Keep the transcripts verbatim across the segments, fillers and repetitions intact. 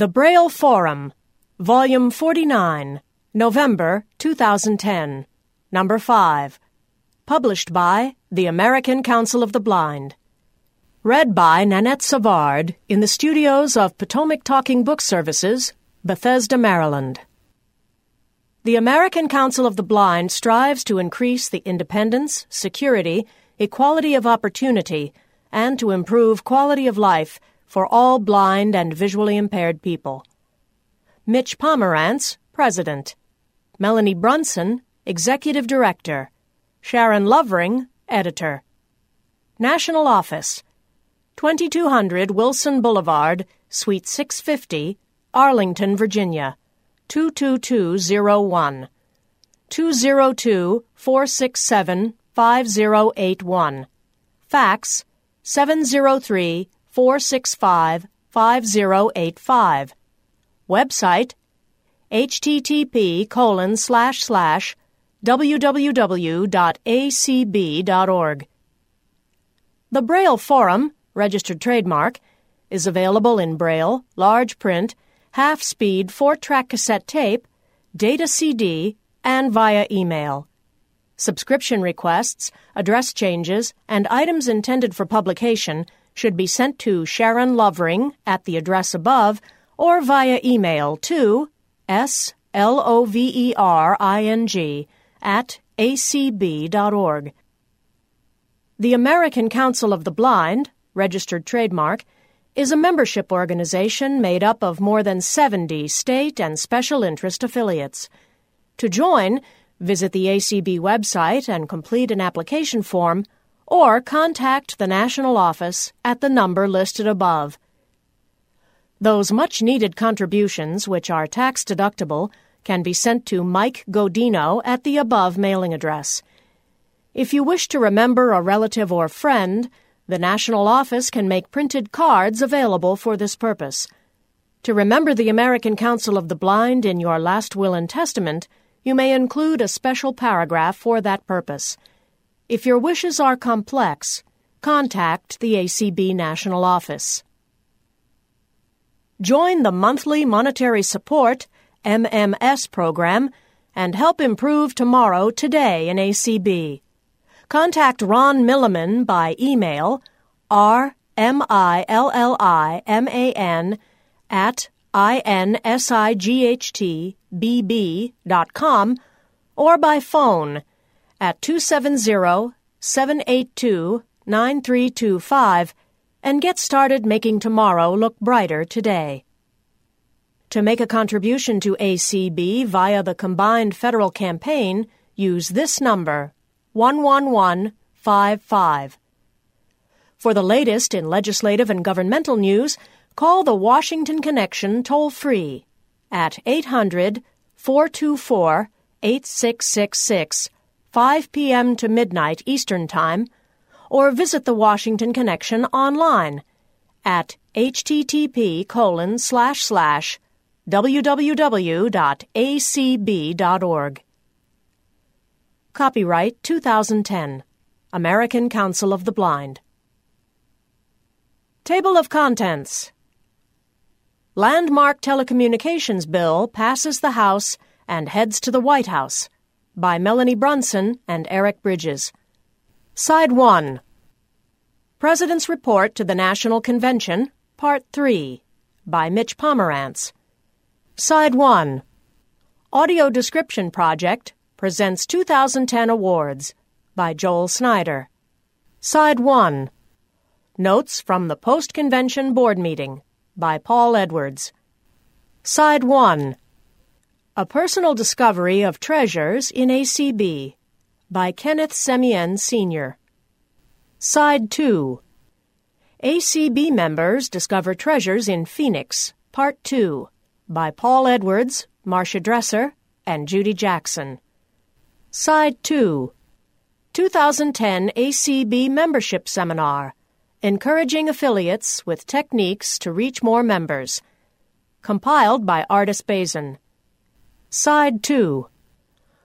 The Braille Forum, Volume forty-nine, November two thousand ten, Number five, published by the American Council of the Blind. Read by Nanette Savard in the studios of Potomac Talking Book Services, Bethesda, Maryland. The American Council of the Blind strives to increase the independence, security, equality of opportunity, and to improve quality of life for all blind and visually impaired people. Mitch Pomerantz, President. Melanie Brunson, Executive Director. Sharon Lovering, Editor. National Office, twenty-two hundred Wilson Boulevard, Suite six fifty, Arlington, Virginia, two two two zero one. two zero two, four six seven, five zero eight one. Fax, seven zero three, four six five, five zero eight five. Website, http colon slash slash www.acb.org. The Braille Forum, registered trademark, is available in Braille, large print, half-speed four-track cassette tape, data C D, and via email. Subscription requests, address changes, and items intended for publication should be sent to Sharon Lovering at the address above or via email to slovering at acb.org. The American Council of the Blind, registered trademark, is a membership organization made up of more than seventy state and special interest affiliates. To join, visit the A C B website and complete an application form, or contact the national office at the number listed above. Those much-needed contributions, which are tax-deductible, can be sent to Mike Godino at the above mailing address. If you wish to remember a relative or friend, the national office can make printed cards available for this purpose. To remember the American Council of the Blind in your last will and testament, you may include a special paragraph for that purpose. If your wishes are complex, contact the A C B National Office. Join the monthly Monetary Support M M S program and help improve tomorrow today in A C B. Contact Ron Milliman by email r milliman at insight b b dot com or by phone at two seven zero, seven eight two, nine three two five and get started making tomorrow look brighter today. To make a contribution to A C B via the combined federal campaign, use this number, one one one five five. For the latest in legislative and governmental news, call the Washington Connection toll-free at eight hundred, four two four, eight six six six, five p.m. to midnight Eastern Time, or visit the Washington Connection online at http colon slash slash www.acb.org. Copyright two thousand ten, American Council of the Blind. Table of Contents. Landmark Telecommunications Bill passes the House and heads to the White House, by Melanie Brunson and Eric Bridges. Side one. President's Report to the National Convention, Part three, by Mitch Pomerantz. Side one. Audio Description Project presents two thousand ten awards, by Joel Snyder. Side one. Notes from the Post-Convention Board Meeting, by Paul Edwards. Side one. A Personal Discovery of Treasures in A C B, by Kenneth Semien, Senior Side two. A C B Members Discover Treasures in Phoenix, Part two, by Paul Edwards, Marcia Dresser, and Judy Jackson. Side two. twenty ten A C B Membership Seminar, Encouraging Affiliates with Techniques to Reach More Members, compiled by Artis Bazyn. Side two.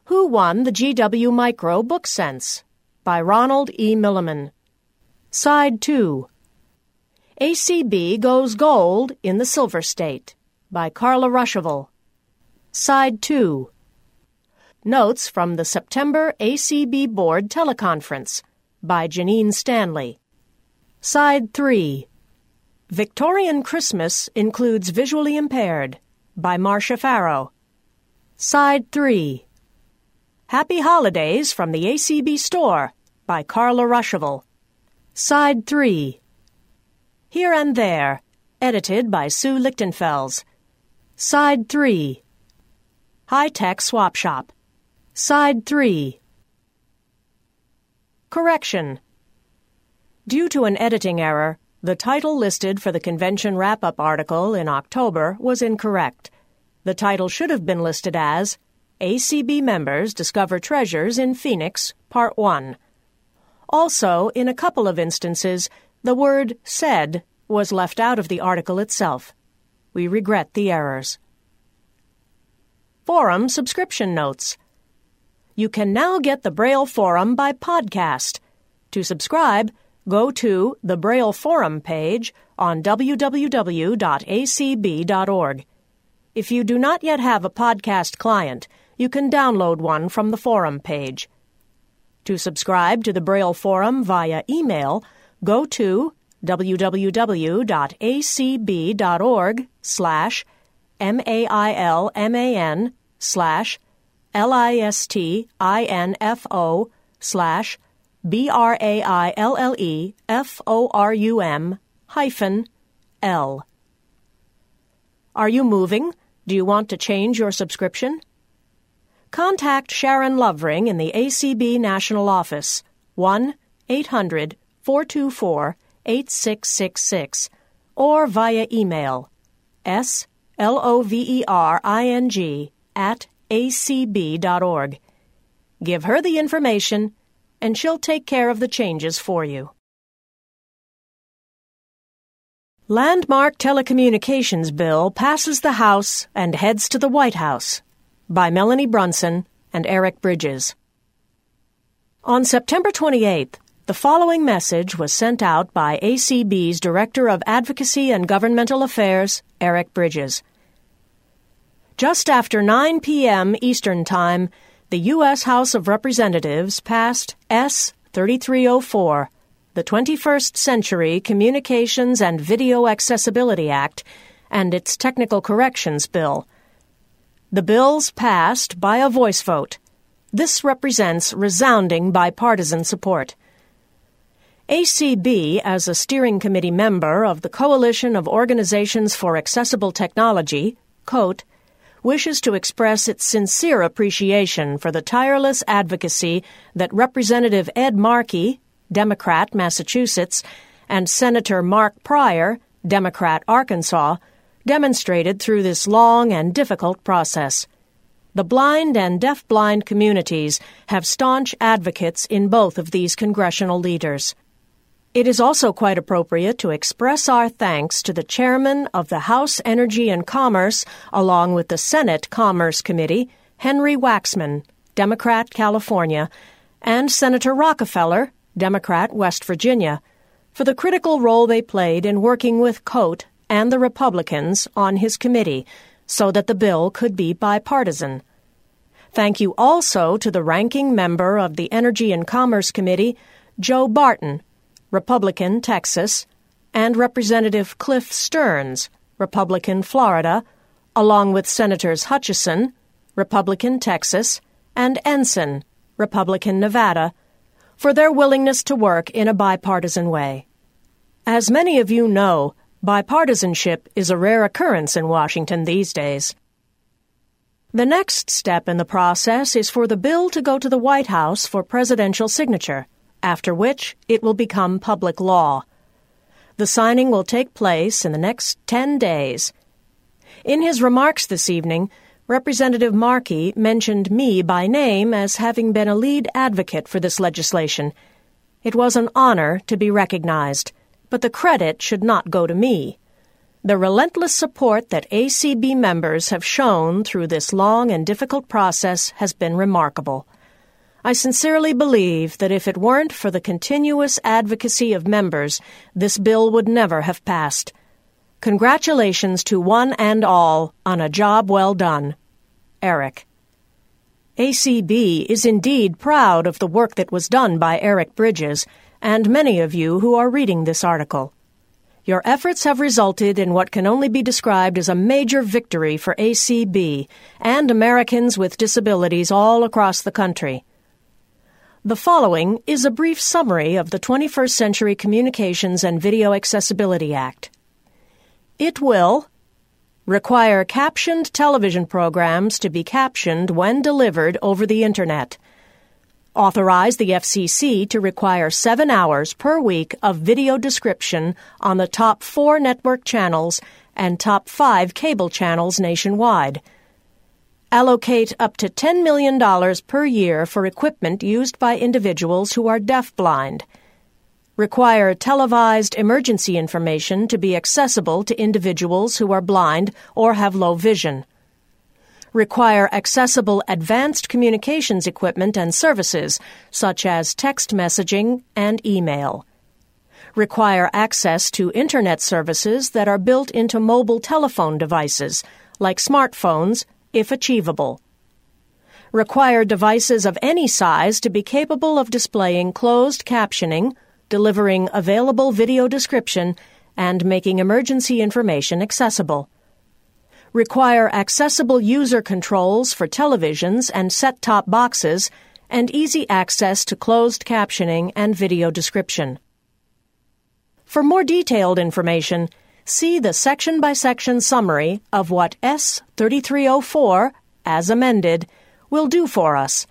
Who Won the G W Micro Book Sense, by Ronald E. Milliman. Side two. A C B Goes Gold in the Silver State, by Carla Ruschival. Side two. Notes from the September A C B Board Teleconference by Janine Stanley. Side three. Victorian Christmas Includes Visually Impaired by Marcia Farrow. Side three. Happy Holidays from the A C B Store by Carla Ruschival. Side three. Here and There, edited by Sue Lichtenfels. Side three. High-Tech Swap Shop. Side three. Correction. Due to an editing error, the title listed for the convention wrap-up article in October was incorrect. The title should have been listed as A C B Members Discover Treasures in Phoenix, Part one. Also, in a couple of instances, the word said was left out of the article itself. We regret the errors. Forum subscription notes. You can now get the Braille Forum by podcast. To subscribe, go to the Braille Forum page on w w w dot a c b dot org. If you do not yet have a podcast client, you can download one from the forum page. To subscribe to the Braille Forum via email, go to w w w dot a c b dot org slash M-A-I-L-M-A-N slash L-I-S-T-I-N-F-O slash B-R-A-I-L-L-E-F-O-R-U-M hyphen L. Are you moving? Do you want to change your subscription? Contact Sharon Lovering in the A C B National Office, one eight hundred four two four eight six six six, or via email s lovering at a c b dot org. Give her the information, and she'll take care of the changes for you. Landmark Telecommunications Bill Passes the House and Heads to the White House by Melanie Brunson and Eric Bridges. On September twenty-eighth, the following message was sent out by A C B's Director of Advocacy and Governmental Affairs, Eric Bridges. Just after nine p.m. Eastern Time, the U S. House of Representatives passed S thirty-three oh four, the twenty-first Century Communications and Video Accessibility Act, and its Technical Corrections Bill. The bills passed by a voice vote. This represents resounding bipartisan support. A C B, as a steering committee member of the Coalition of Organizations for Accessible Technology, COAT, wishes to express its sincere appreciation for the tireless advocacy that Representative Ed Markey, Democrat, Massachusetts, and Senator Mark Pryor, Democrat, Arkansas, demonstrated through this long and difficult process. The blind and deafblind communities have staunch advocates in both of these congressional leaders. It is also quite appropriate to express our thanks to the chairman of the House Energy and Commerce, along with the Senate Commerce Committee, Henry Waxman, Democrat, California, and Senator Rockefeller, Democrat, West Virginia, for the critical role they played in working with COAT and the Republicans on his committee so that the bill could be bipartisan. Thank you also to the ranking member of the Energy and Commerce Committee, Joe Barton, Republican, Texas, and Representative Cliff Stearns, Republican, Florida, along with Senators Hutchison, Republican, Texas, and Ensign, Republican, Nevada, for their willingness to work in a bipartisan way. As many of you know, bipartisanship is a rare occurrence in Washington these days. The next step in the process is for the bill to go to the White House for presidential signature, after which it will become public law. The signing will take place in the next ten days. In his remarks this evening, Representative Markey mentioned me by name as having been a lead advocate for this legislation. It was an honor to be recognized, but the credit should not go to me. The relentless support that A C B members have shown through this long and difficult process has been remarkable. I sincerely believe that if it weren't for the continuous advocacy of members, this bill would never have passed. Congratulations to one and all on a job well done. Eric. A C B is indeed proud of the work that was done by Eric Bridges and many of you who are reading this article. Your efforts have resulted in what can only be described as a major victory for A C B and Americans with disabilities all across the country. The following is a brief summary of the twenty-first Century Communications and Video Accessibility Act. It will require captioned television programs to be captioned when delivered over the Internet. Authorize the F C C to require seven hours per week of video description on the top four network channels and top five cable channels nationwide. Allocate up to ten million dollars per year for equipment used by individuals who are deafblind. Require televised emergency information to be accessible to individuals who are blind or have low vision. Require accessible advanced communications equipment and services, such as text messaging and email. Require access to Internet services that are built into mobile telephone devices, like smartphones, if achievable. Require devices of any size to be capable of displaying closed captioning, delivering available video description, and making emergency information accessible. Require accessible user controls for televisions and set-top boxes and easy access to closed captioning and video description. For more detailed information, see the section-by-section summary of what S thirty-three oh four, as amended, will do for us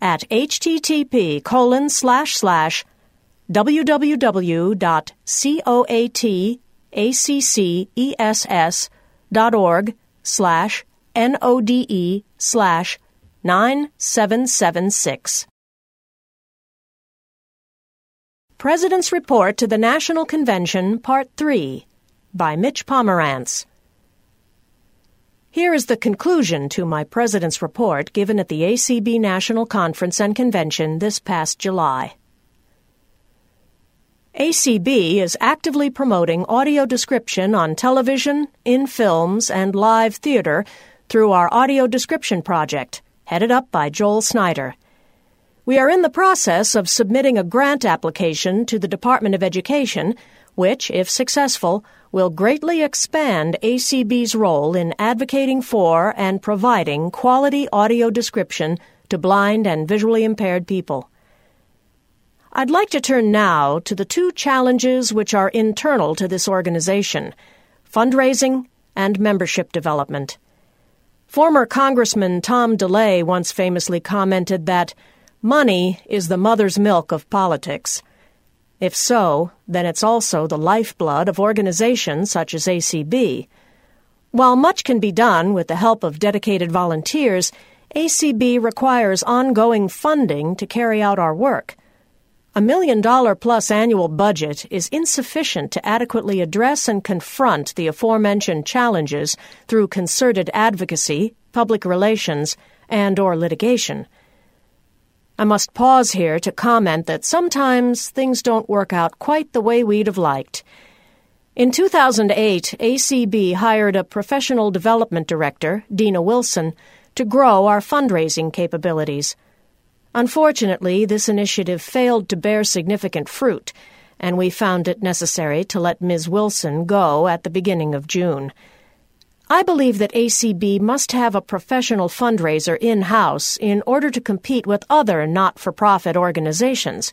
at http colon slash slash www.coatacces.org slash N O D E slash nine seven seven six. President's Report to the National Convention, Part three, by Mitch Pomerantz. Here is the conclusion to my President's Report given at the A C B National Conference and Convention this past July. A C B is actively promoting audio description on television, in films, and live theater through our audio description project, headed up by Joel Snyder. We are in the process of submitting a grant application to the Department of Education, which, if successful, will greatly expand A C B's role in advocating for and providing quality audio description to blind and visually impaired people. I'd like to turn now to the two challenges which are internal to this organization, fundraising and membership development. Former Congressman Tom DeLay once famously commented that money is the mother's milk of politics. If so, then it's also the lifeblood of organizations such as A C B. While much can be done with the help of dedicated volunteers, A C B requires ongoing funding to carry out our work. A million-dollar-plus annual budget is insufficient to adequately address and confront the aforementioned challenges through concerted advocacy, public relations, and/or litigation. I must pause here to comment that sometimes things don't work out quite the way we'd have liked. In two thousand eight, A C B hired a professional development director, Dina Wilson, to grow our fundraising capabilities. Unfortunately, this initiative failed to bear significant fruit, and we found it necessary to let Miz Wilson go at the beginning of June. I believe that A C B must have a professional fundraiser in-house in order to compete with other not-for-profit organizations.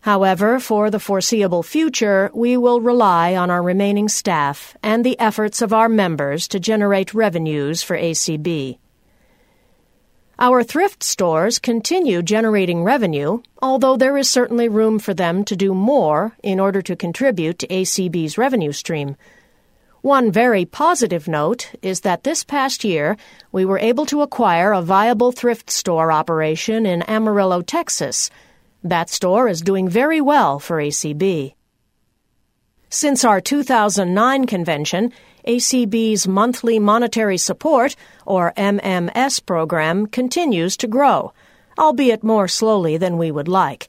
However, for the foreseeable future, we will rely on our remaining staff and the efforts of our members to generate revenues for A C B. Our thrift stores continue generating revenue, although there is certainly room for them to do more in order to contribute to A C B's revenue stream. One very positive note is that this past year we were able to acquire a viable thrift store operation in Amarillo, Texas. That store is doing very well for A C B. Since our two thousand nine convention, A C B's monthly monetary support, or M M S program, continues to grow, albeit more slowly than we would like.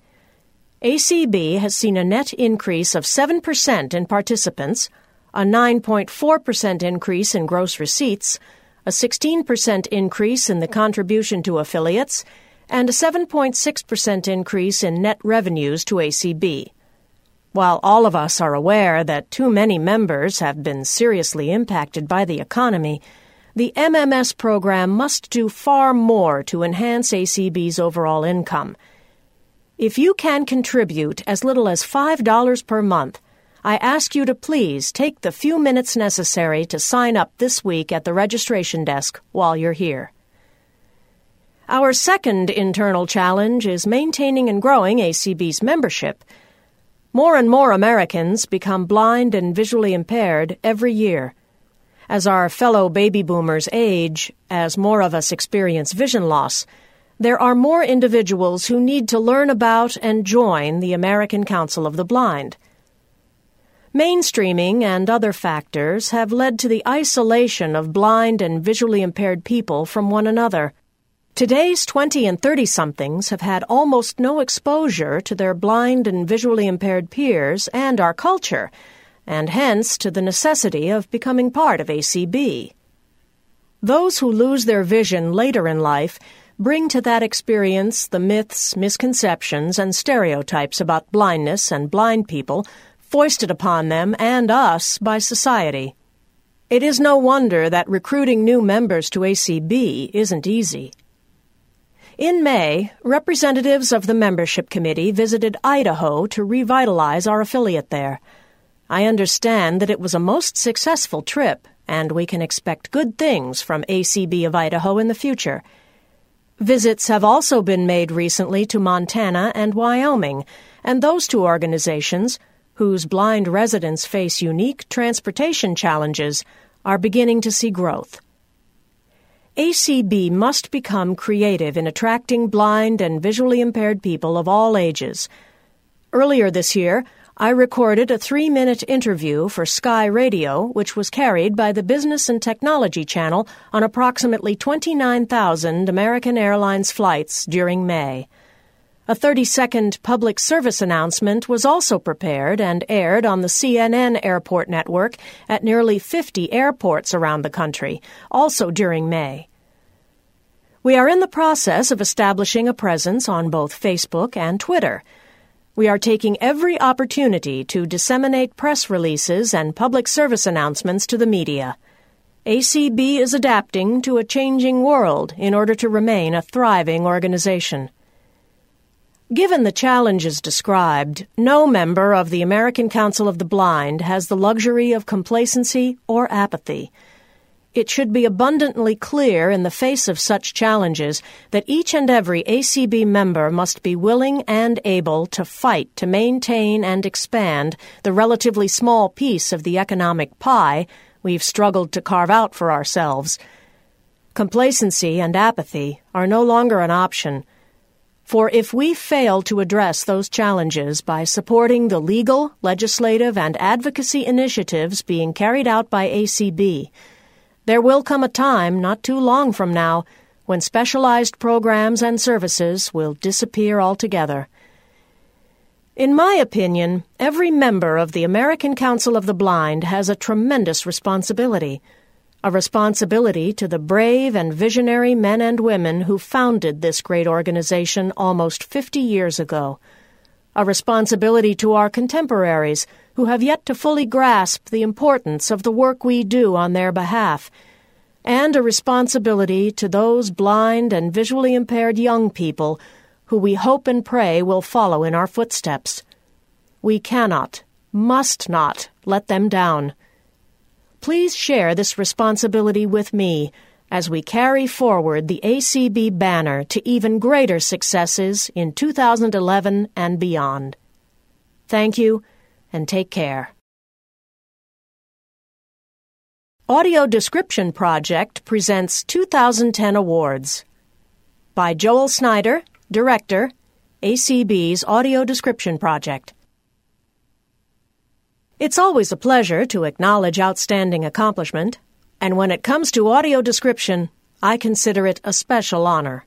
A C B has seen a net increase of seven percent in participants, a nine point four percent increase in gross receipts, a sixteen percent increase in the contribution to affiliates, and a seven point six percent increase in net revenues to A C B. While all of us are aware that too many members have been seriously impacted by the economy, the M M S program must do far more to enhance A C B's overall income. If you can contribute as little as five dollars per month, I ask you to please take the few minutes necessary to sign up this week at the registration desk while you're here. Our second internal challenge is maintaining and growing A C B's membership. More and more Americans become blind and visually impaired every year. As our fellow baby boomers age, as more of us experience vision loss, there are more individuals who need to learn about and join the American Council of the Blind. Mainstreaming and other factors have led to the isolation of blind and visually impaired people from one another. Today's twenty and thirty-somethings have had almost no exposure to their blind and visually impaired peers and our culture, and hence to the necessity of becoming part of A C B. Those who lose their vision later in life bring to that experience the myths, misconceptions, and stereotypes about blindness and blind people foisted upon them and us by society. It is no wonder that recruiting new members to A C B isn't easy. In May, representatives of the membership committee visited Idaho to revitalize our affiliate there. I understand that it was a most successful trip, and we can expect good things from A C B of Idaho in the future. Visits have also been made recently to Montana and Wyoming, and those two organizations, whose blind residents face unique transportation challenges, are beginning to see growth. A C B must become creative in attracting blind and visually impaired people of all ages. Earlier this year, I recorded a three-minute interview for Sky Radio, which was carried by the Business and Technology Channel on approximately twenty-nine thousand American Airlines flights during May. A thirty-second public service announcement was also prepared and aired on the C N N airport network at nearly fifty airports around the country, also during May. We are in the process of establishing a presence on both Facebook and Twitter. We are taking every opportunity to disseminate press releases and public service announcements to the media. A C B is adapting to a changing world in order to remain a thriving organization. Given the challenges described, no member of the American Council of the Blind has the luxury of complacency or apathy. It should be abundantly clear in the face of such challenges that each and every A C B member must be willing and able to fight to maintain and expand the relatively small piece of the economic pie we've struggled to carve out for ourselves. Complacency and apathy are no longer an option. For if we fail to address those challenges by supporting the legal, legislative, and advocacy initiatives being carried out by A C B, there will come a time not too long from now when specialized programs and services will disappear altogether. In my opinion, every member of the American Council of the Blind has a tremendous responsibility, a responsibility to the brave and visionary men and women who founded this great organization almost fifty years ago, a responsibility to our contemporaries who have yet to fully grasp the importance of the work we do on their behalf, and a responsibility to those blind and visually impaired young people who we hope and pray will follow in our footsteps. We cannot, must not, let them down. Please share this responsibility with me as we carry forward the A C B banner to even greater successes in two thousand eleven and beyond. Thank you, and take care. Audio Description Project presents two thousand ten Awards by Joel Snyder, Director, A C B's Audio Description Project. It's always a pleasure to acknowledge outstanding accomplishment, and when it comes to audio description, I consider it a special honor.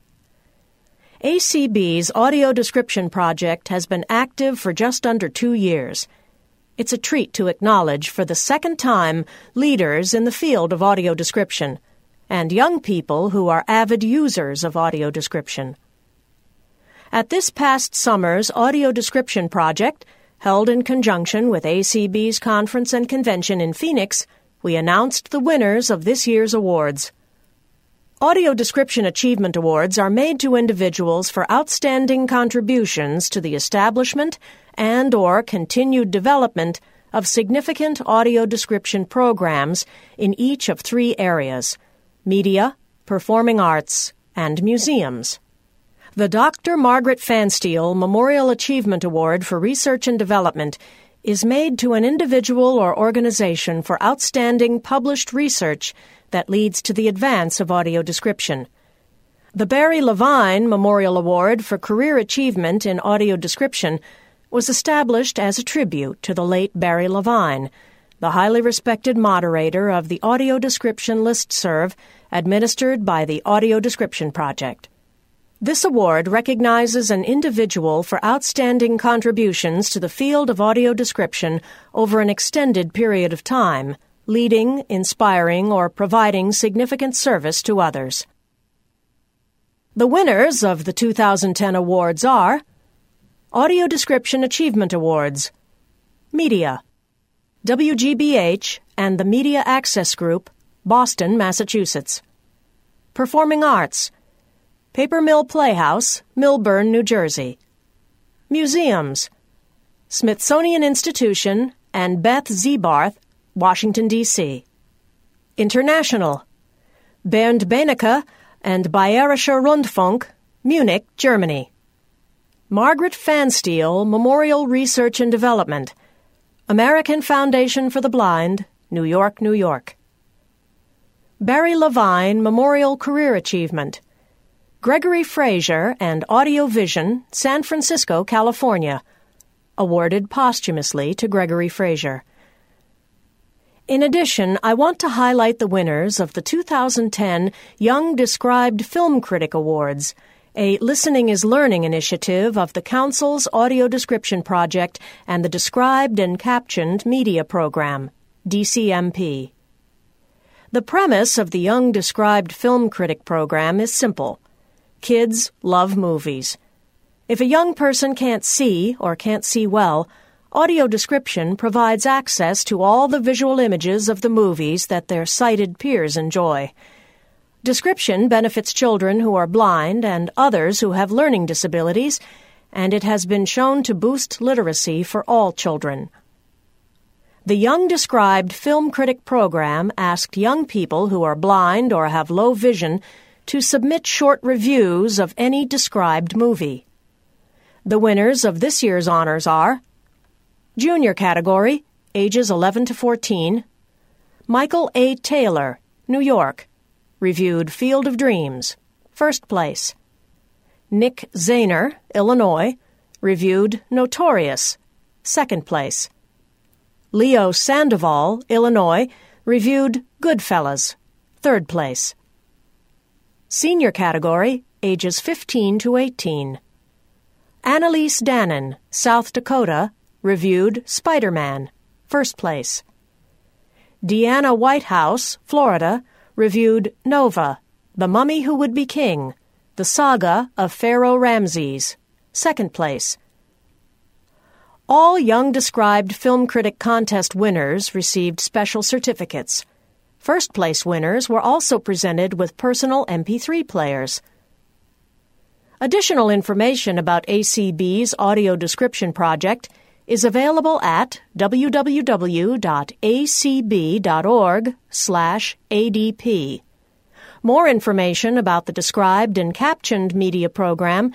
A C B's Audio Description Project has been active for just under two years. It's a treat to acknowledge for the second time leaders in the field of audio description and young people who are avid users of audio description. At this past summer's audio description project, held in conjunction with A C B's conference and convention in Phoenix, we announced the winners of this year's awards. Audio Description Achievement Awards are made to individuals for outstanding contributions to the establishment and or continued development of significant audio description programs in each of three areas: media, performing arts, and museums. The Doctor Margaret Pfanstiel Memorial Achievement Award for Research and Development is made to an individual or organization for outstanding published research that leads to the advance of audio description. The Barry Levine Memorial Award for Career Achievement in Audio Description was established as a tribute to the late Barry Levine, the highly respected moderator of the Audio Description listserv administered by the Audio Description Project. This award recognizes an individual for outstanding contributions to the field of audio description over an extended period of time, leading, inspiring, or providing significant service to others. The winners of the two thousand ten awards are Audio Description Achievement Awards, Media, W G B H and the Media Access Group, Boston, Massachusetts; Performing Arts, Paper Mill Playhouse, Milburn, New Jersey; Museums, Smithsonian Institution and Beth Zebarth, Washington, D C International, Bernd Benecke and Bayerischer Rundfunk, Munich, Germany; Margaret Pfanstiel Memorial Research and Development, American Foundation for the Blind, New York, New York; Barry Levine Memorial Career Achievement, Gregory Frazier and Audio Vision, San Francisco, California, awarded posthumously to Gregory Frazier. In addition, I want to highlight the winners of the two thousand ten Young Described Film Critic Awards, a Listening is Learning initiative of the Council's Audio Description Project and the Described and Captioned Media Program, D C M P. The premise of the Young Described Film Critic Program is simple. Kids love movies. If a young person can't see or can't see well, audio description provides access to all the visual images of the movies that their sighted peers enjoy. Description benefits children who are blind and others who have learning disabilities, and it has been shown to boost literacy for all children. The Young Described Film Critic Program asked young people who are blind or have low vision to submit short reviews of any described movie. The winners of this year's honors are Junior category, ages eleven to fourteen, Michael A. Taylor, New York, reviewed Field of Dreams, first place; Nick Zahner, Illinois, reviewed Notorious, second place; Leo Sandoval, Illinois, reviewed Goodfellas, third place; Senior category, ages fifteen to eighteen. Annalise Dannon, South Dakota, reviewed Spider-Man, first place; Deanna Whitehouse, Florida, reviewed Nova, The Mummy Who Would Be King, The Saga of Pharaoh Ramses, second place. All Young Described Film Critic Contest winners received special certificates. First-place winners were also presented with personal M P three players. Additional information about A C B's Audio Description Project is available at w w w dot a c b dot org slash a d p. More information about the Described and Captioned Media Program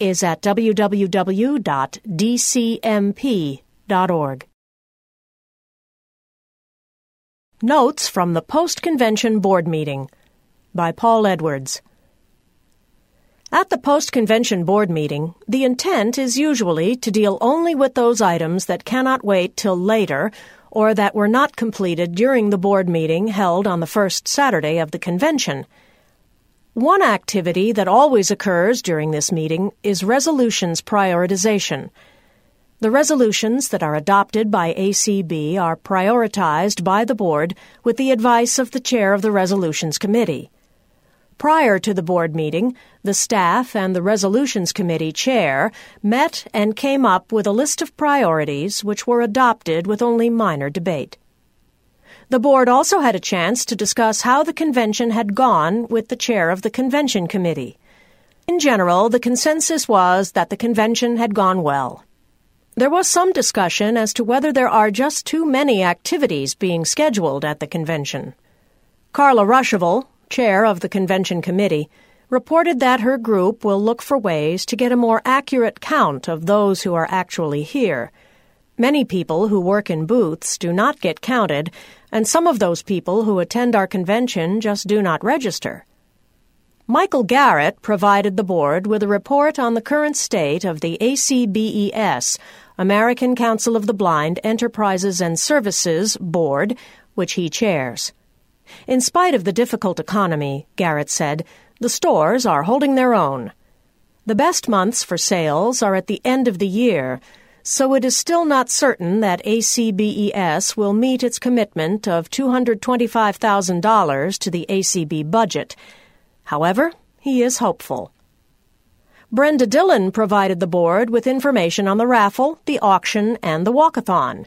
is at w w w dot d c m p dot org. Notes from the Post-Convention Board Meeting by Paul Edwards. At the Post-Convention Board Meeting, the intent is usually to deal only with those items that cannot wait till later or that were not completed during the board meeting held on the first Saturday of the convention. One activity that always occurs during this meeting is resolutions prioritization. The resolutions that are adopted by A C B are prioritized by the Board with the advice of the Chair of the Resolutions Committee. Prior to the Board meeting, the staff and the Resolutions Committee Chair met and came up with a list of priorities which were adopted with only minor debate. The Board also had a chance to discuss how the convention had gone with the Chair of the Convention Committee. In general, the consensus was that the convention had gone well. There was some discussion as to whether there are just too many activities being scheduled at the convention. Carla Ruschival, Chair of the Convention Committee, reported that her group will look for ways to get a more accurate count of those who are actually here. Many people who work in booths do not get counted, and some of those people who attend our convention just do not register. Michael Garrett provided the Board with a report on the current state of the A C B E S, American Council of the Blind Enterprises and Services Board, which he chairs. In spite of the difficult economy, Garrett said, the stores are holding their own. The best months for sales are at the end of the year, so it is still not certain that A C B E S will meet its commitment of two hundred twenty-five thousand dollars to the A C B budget. However, he is hopeful. Brenda Dillon provided the Board with information on the raffle, the auction, and the walkathon.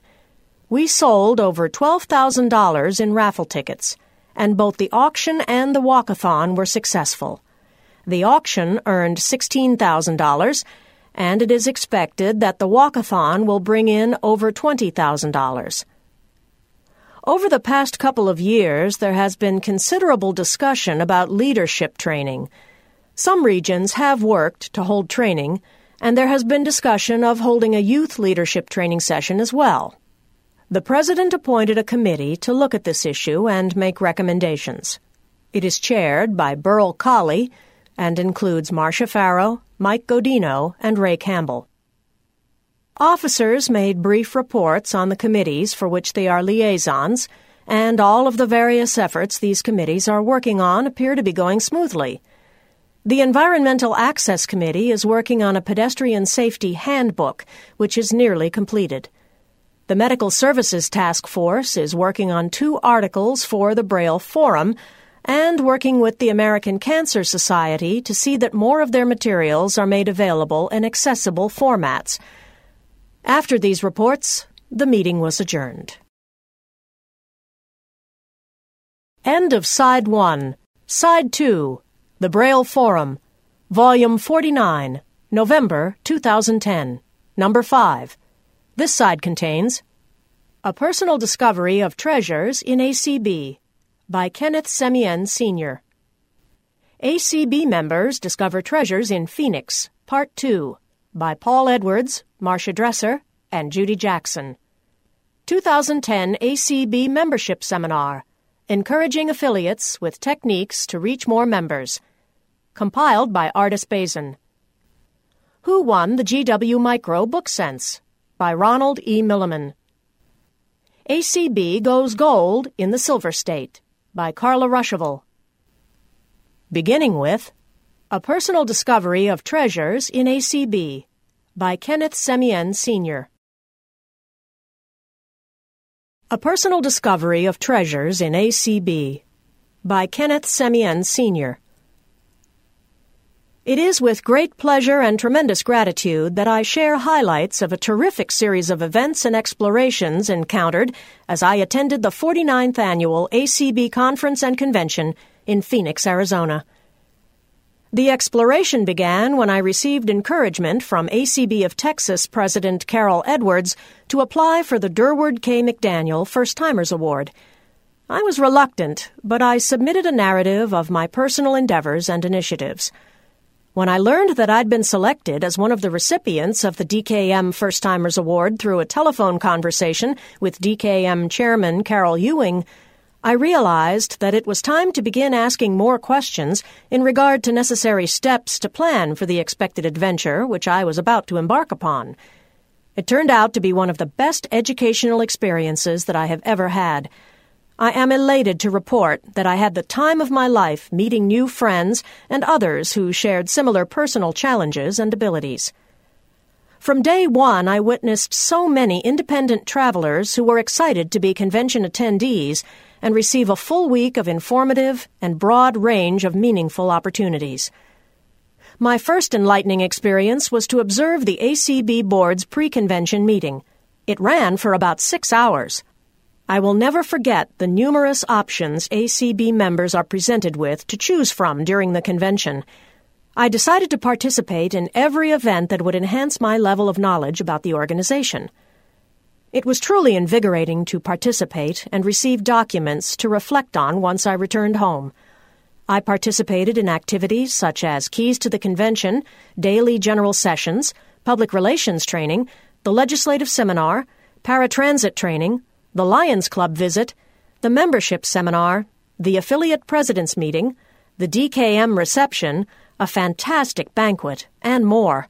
We sold over twelve thousand dollars in raffle tickets, and both the auction and the walkathon were successful. The auction earned sixteen thousand dollars, and it is expected that the walkathon will bring in over twenty thousand dollars. Over the past couple of years, there has been considerable discussion about leadership training. Some regions have worked to hold training, and there has been discussion of holding a youth leadership training session as well. The President appointed a committee to look at this issue and make recommendations. It is chaired by Burl Colley and includes Marcia Farrow, Mike Godino, and Ray Campbell. Officers made brief reports on the committees for which they are liaisons, and all of the various efforts these committees are working on appear to be going smoothly. The Environmental Access Committee is working on a pedestrian safety handbook, which is nearly completed. The Medical Services Task Force is working on two articles for the Braille Forum, and working with the American Cancer Society to see that more of their materials are made available in accessible formats. After these reports, the meeting was adjourned. End of Side one. Side two. The Braille Forum. Volume forty-nine. November twenty ten. Number five. This side contains A Personal Discovery of Treasures in A C B. By Kenneth Semien, Senior A C B Members Discover Treasures in Phoenix, Part two, by Paul Edwards, Marcia Dresser, and Judy Jackson. twenty ten A C B Membership Seminar, Encouraging Affiliates with Techniques to Reach More Members, compiled by Artis Bazyn. Who Won the G W Micro Book Sense? By Ronald E. Milliman. A C B Goes Gold in the Silver State, by Carla Ruschival. Beginning with A Personal Discovery of Treasures in A C B by Kenneth Semien, Senior A Personal Discovery of Treasures in A C B by Kenneth Semien, Senior It is with great pleasure and tremendous gratitude that I share highlights of a terrific series of events and explorations encountered as I attended the forty-ninth Annual A C B Conference and Convention in Phoenix, Arizona. The exploration began when I received encouragement from A C B of Texas President Carol Edwards to apply for the Durward K. McDaniel First Timers Award. I was reluctant, but I submitted a narrative of my personal endeavors and initiatives. When I learned that I'd been selected as one of the recipients of the D K M First Timers Award through a telephone conversation with D K M Chairman Carol Ewing, I realized that it was time to begin asking more questions in regard to necessary steps to plan for the expected adventure which I was about to embark upon. It turned out to be one of the best educational experiences that I have ever had. I am elated to report that I had the time of my life meeting new friends and others who shared similar personal challenges and abilities. From day one, I witnessed so many independent travelers who were excited to be convention attendees and receive a full week of informative and broad range of meaningful opportunities. My first enlightening experience was to observe the A C B Board's pre-convention meeting. It ran for about six hours. I will never forget the numerous options A C B members are presented with to choose from during the convention. I decided to participate in every event that would enhance my level of knowledge about the organization. It was truly invigorating to participate and receive documents to reflect on once I returned home. I participated in activities such as Keys to the Convention, daily general sessions, public relations training, the legislative seminar, paratransit training, the Lions Club visit, the membership seminar, the affiliate president's meeting, the D K M reception, a fantastic banquet, and more.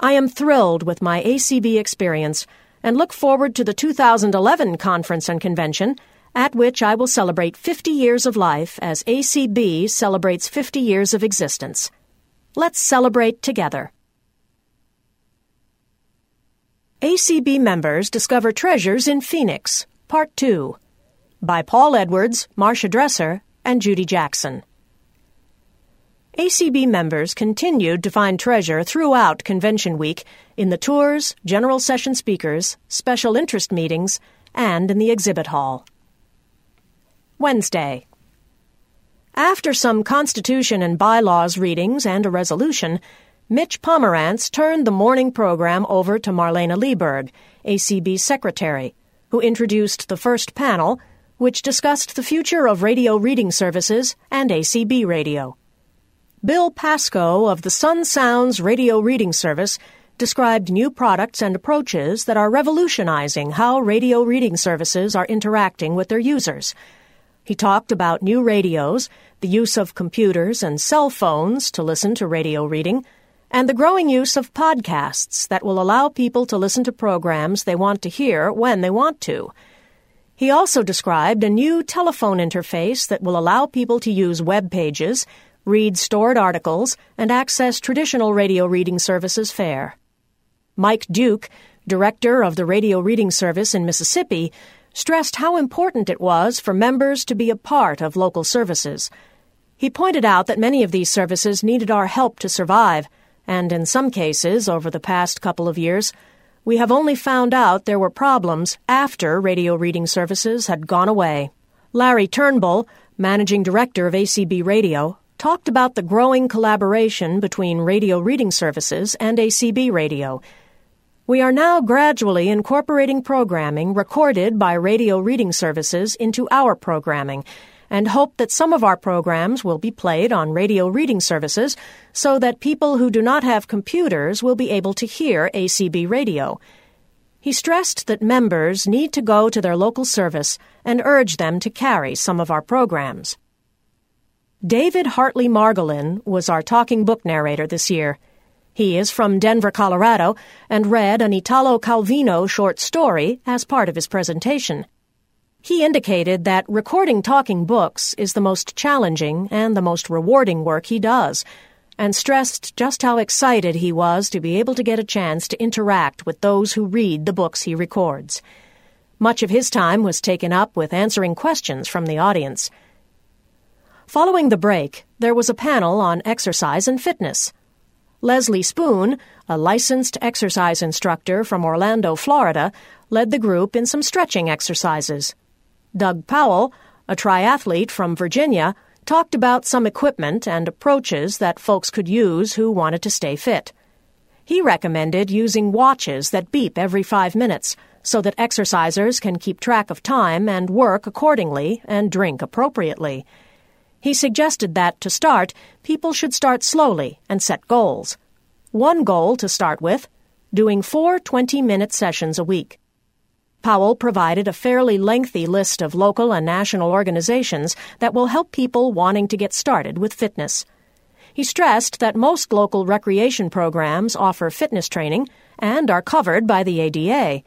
I am thrilled with my A C B experience and look forward to the two thousand eleven conference and convention, at which I will celebrate fifty years of life as A C B celebrates fifty years of existence. Let's celebrate together. A C B Members Discover Treasures in Phoenix, Part two, by Paul Edwards, Marcia Dresser, and Judy Jackson. A C B members continued to find treasure throughout Convention Week in the tours, general session speakers, special interest meetings, and in the exhibit hall. Wednesday. After some Constitution and Bylaws readings and a resolution, Mitch Pomerantz turned the morning program over to Marlena Lieberg, A C B Secretary, who introduced the first panel, which discussed the future of radio reading services and A C B radio. Bill Pascoe of the Sun Sounds Radio Reading Service described new products and approaches that are revolutionizing how radio reading services are interacting with their users. He talked about new radios, the use of computers and cell phones to listen to radio reading, and the growing use of podcasts that will allow people to listen to programs they want to hear when they want to. He also described a new telephone interface that will allow people to use web pages, read stored articles, and access traditional radio reading services fare. Mike Duke, director of the Radio Reading Service in Mississippi, stressed how important it was for members to be a part of local services. He pointed out that many of these services needed our help to survive, and in some cases, over the past couple of years, we have only found out there were problems after radio reading services had gone away. Larry Turnbull, managing director of A C B Radio, talked about the growing collaboration between radio reading services and A C B Radio. We are now gradually incorporating programming recorded by radio reading services into our programming, and hope that some of our programs will be played on radio reading services so that people who do not have computers will be able to hear A C B radio. He stressed that members need to go to their local service and urge them to carry some of our programs. David Hartley Margolin was our talking book narrator this year. He is from Denver, Colorado, and read an Italo Calvino short story as part of his presentation. He indicated that recording talking books is the most challenging and the most rewarding work he does, and stressed just how excited he was to be able to get a chance to interact with those who read the books he records. Much of his time was taken up with answering questions from the audience. Following the break, there was a panel on exercise and fitness. Leslie Spoon, a licensed exercise instructor from Orlando, Florida, led the group in some stretching exercises. Doug Powell, a triathlete from Virginia, talked about some equipment and approaches that folks could use who wanted to stay fit. He recommended using watches that beep every five minutes so that exercisers can keep track of time and work accordingly and drink appropriately. He suggested that, to start, people should start slowly and set goals. One goal to start with, doing four twenty-minute sessions a week. Powell provided a fairly lengthy list of local and national organizations that will help people wanting to get started with fitness. He stressed that most local recreation programs offer fitness training and are covered by the A D A.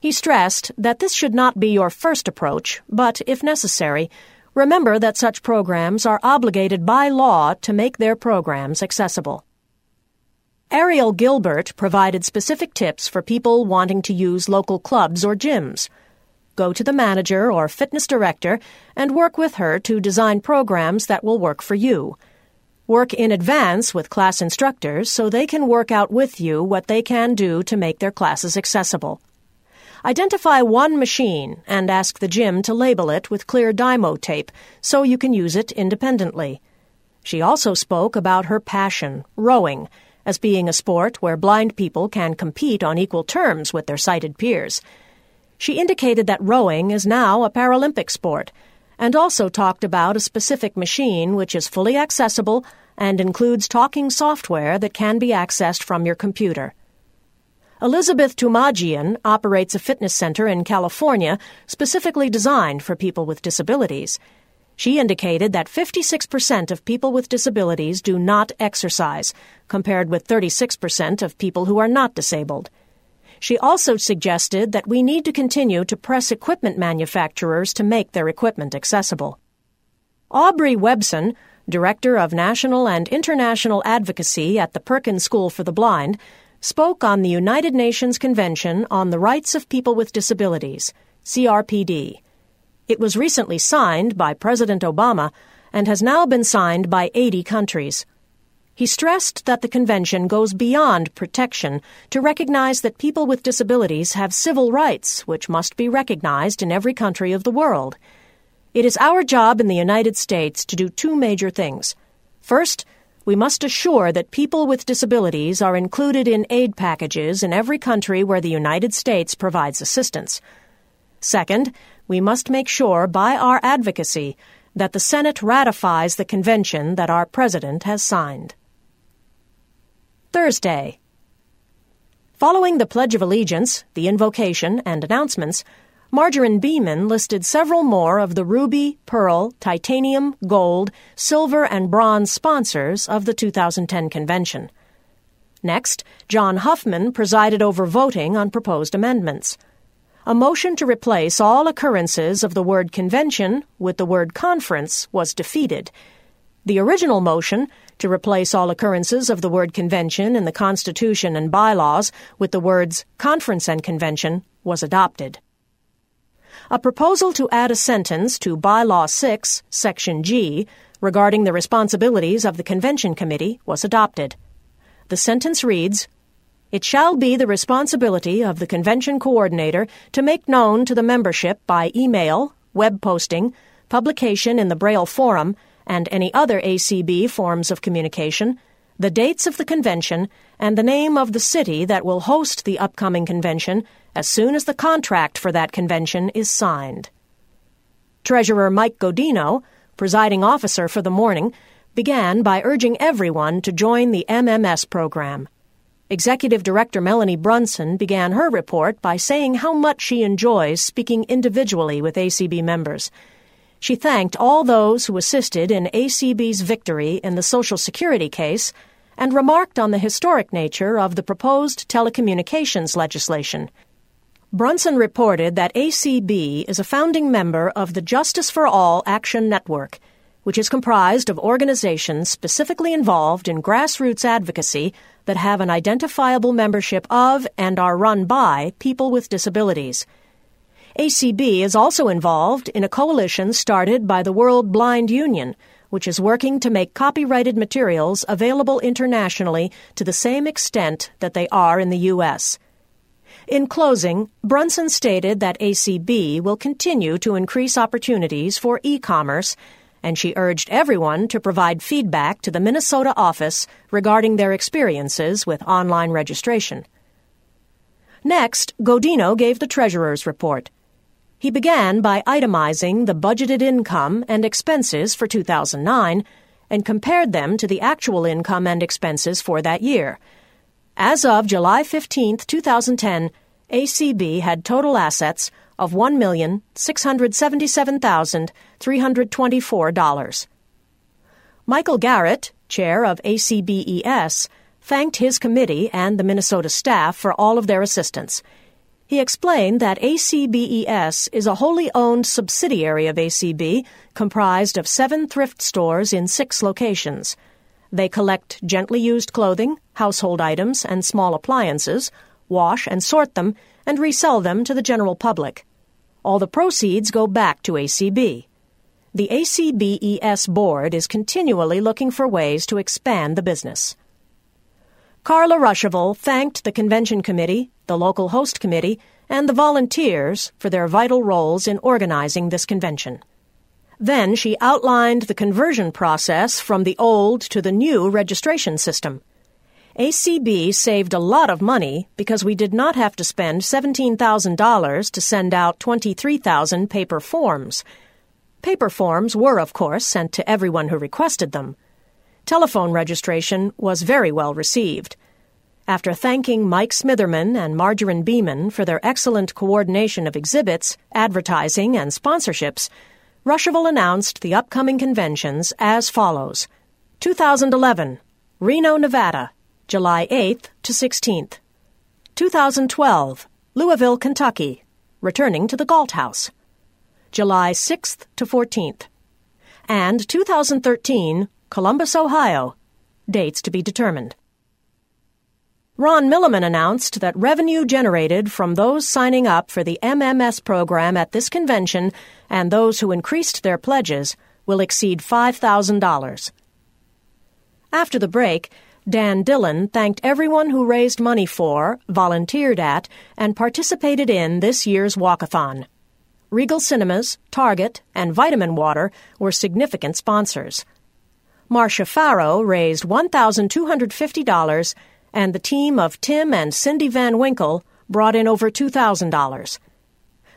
He stressed that this should not be your first approach, but, if necessary, remember that such programs are obligated by law to make their programs accessible. Ariel Gilbert provided specific tips for people wanting to use local clubs or gyms. Go to the manager or fitness director and work with her to design programs that will work for you. Work in advance with class instructors so they can work out with you what they can do to make their classes accessible. Identify one machine and ask the gym to label it with clear Dymo tape so you can use it independently. She also spoke about her passion, rowing, as being a sport where blind people can compete on equal terms with their sighted peers. She indicated that rowing is now a Paralympic sport, and also talked about a specific machine which is fully accessible and includes talking software that can be accessed from your computer. Elizabeth Tumagian operates a fitness center in California specifically designed for people with disabilities. She indicated that fifty-six percent of people with disabilities do not exercise, compared with thirty-six percent of people who are not disabled. She also suggested that we need to continue to press equipment manufacturers to make their equipment accessible. Aubrey Webson, Director of National and International Advocacy at the Perkins School for the Blind, spoke on the United Nations Convention on the Rights of People with Disabilities, C R P D. It was recently signed by President Obama and has now been signed by eighty countries. He stressed that the convention goes beyond protection to recognize that people with disabilities have civil rights, which must be recognized in every country of the world. It is our job in the United States to do two major things. First, we must assure that people with disabilities are included in aid packages in every country where the United States provides assistance. Second, we must make sure by our advocacy that the Senate ratifies the convention that our president has signed. Thursday. Following the Pledge of Allegiance, the invocation, and announcements, Marjorie Beeman listed several more of the ruby, pearl, titanium, gold, silver, and bronze sponsors of the two thousand ten convention. Next, John Huffman presided over voting on proposed amendments. A motion to replace all occurrences of the word convention with the word conference was defeated. The original motion, to replace all occurrences of the word convention in the Constitution and bylaws with the words conference and convention, was adopted. A proposal to add a sentence to Bylaw six, Section G, regarding the responsibilities of the Convention Committee was adopted. The sentence reads, "It shall be the responsibility of the Convention Coordinator to make known to the membership by email, web posting, publication in the Braille Forum, and any other A C B forms of communication, the dates of the convention, and the name of the city that will host the upcoming convention as soon as the contract for that convention is signed." Treasurer Mike Godino, presiding officer for the morning, began by urging everyone to join the M M S program. Executive Director Melanie Brunson began her report by saying how much she enjoys speaking individually with A C B members. She thanked all those who assisted in A C B's victory in the Social Security case and remarked on the historic nature of the proposed telecommunications legislation. Brunson reported that A C B is a founding member of the Justice for All Action Network, which is comprised of organizations specifically involved in grassroots advocacy that have an identifiable membership of and are run by people with disabilities. A C B is also involved in a coalition started by the World Blind Union, which is working to make copyrighted materials available internationally to the same extent that they are in the U S. In closing, Brunson stated that A C B will continue to increase opportunities for e-commerce, and she urged everyone to provide feedback to the Minnesota office regarding their experiences with online registration. Next, Godino gave the treasurer's report. He began by itemizing the budgeted income and expenses for two thousand nine and compared them to the actual income and expenses for that year. As of July fifteenth, twenty ten, A C B had total assets of one million six hundred seventy-seven thousand three hundred twenty-four dollars. Michael Garrett, chair of A C B E S, thanked his committee and the Minnesota staff for all of their assistance. He explained that A C B E S is a wholly owned subsidiary of A C B, comprised of seven thrift stores in six locations. They collect gently used clothing, household items, and small appliances, wash and sort them, and resell them to the general public. All the proceeds go back to A C B. The A C B E S board is continually looking for ways to expand the business. Carla Ruschival thanked the convention committee, the local host committee, and the volunteers for their vital roles in organizing this convention. Then she outlined the conversion process from the old to the new registration system. A C B saved a lot of money because we did not have to spend seventeen thousand dollars to send out twenty-three thousand paper forms. Paper forms were, of course, sent to everyone who requested them. Telephone registration was very well received. After thanking Mike Smitherman and Marjorie Beeman for their excellent coordination of exhibits, advertising, and sponsorships, Ruschival announced the upcoming conventions as follows. two thousand eleven, Reno, Nevada, July eighth to sixteenth. two thousand twelve, Louisville, Kentucky, returning to the Galt House, July sixth to fourteenth. And two thousand thirteen, Columbus, Ohio, dates to be determined. Ron Milliman announced that revenue generated from those signing up for the M M S program at this convention and those who increased their pledges will exceed five thousand dollars. After the break, Dan Dillon thanked everyone who raised money for, volunteered at, and participated in this year's walkathon. Regal Cinemas, Target, and Vitamin Water were significant sponsors. Marcia Farrow raised one thousand two hundred fifty dollars, and the team of Tim and Cindy Van Winkle brought in over two thousand dollars.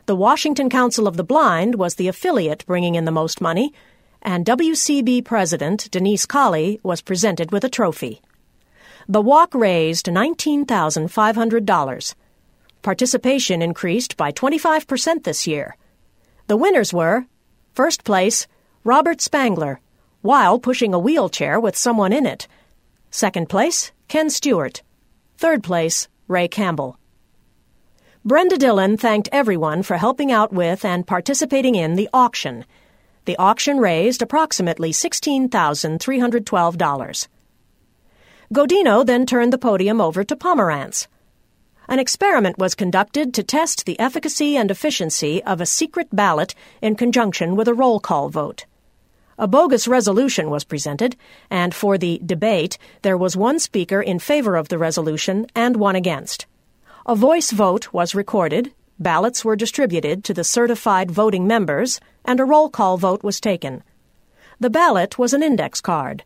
The Washington Council of the Blind was the affiliate bringing in the most money, and W C B President Denise Colley was presented with a trophy. The walk raised nineteen thousand five hundred dollars. Participation increased by twenty-five percent this year. The winners were, first place, Robert Spangler, while pushing a wheelchair with someone in it. Second place, Ken Stewart. Third place, Ray Campbell. Brenda Dillon thanked everyone for helping out with and participating in the auction. The auction raised approximately sixteen thousand three hundred twelve dollars. Godino then turned the podium over to Pomerantz. An experiment was conducted to test the efficacy and efficiency of a secret ballot in conjunction with a roll call vote. A bogus resolution was presented, and for the debate, there was one speaker in favor of the resolution and one against. A voice vote was recorded, ballots were distributed to the certified voting members, and a roll call vote was taken. The ballot was an index card.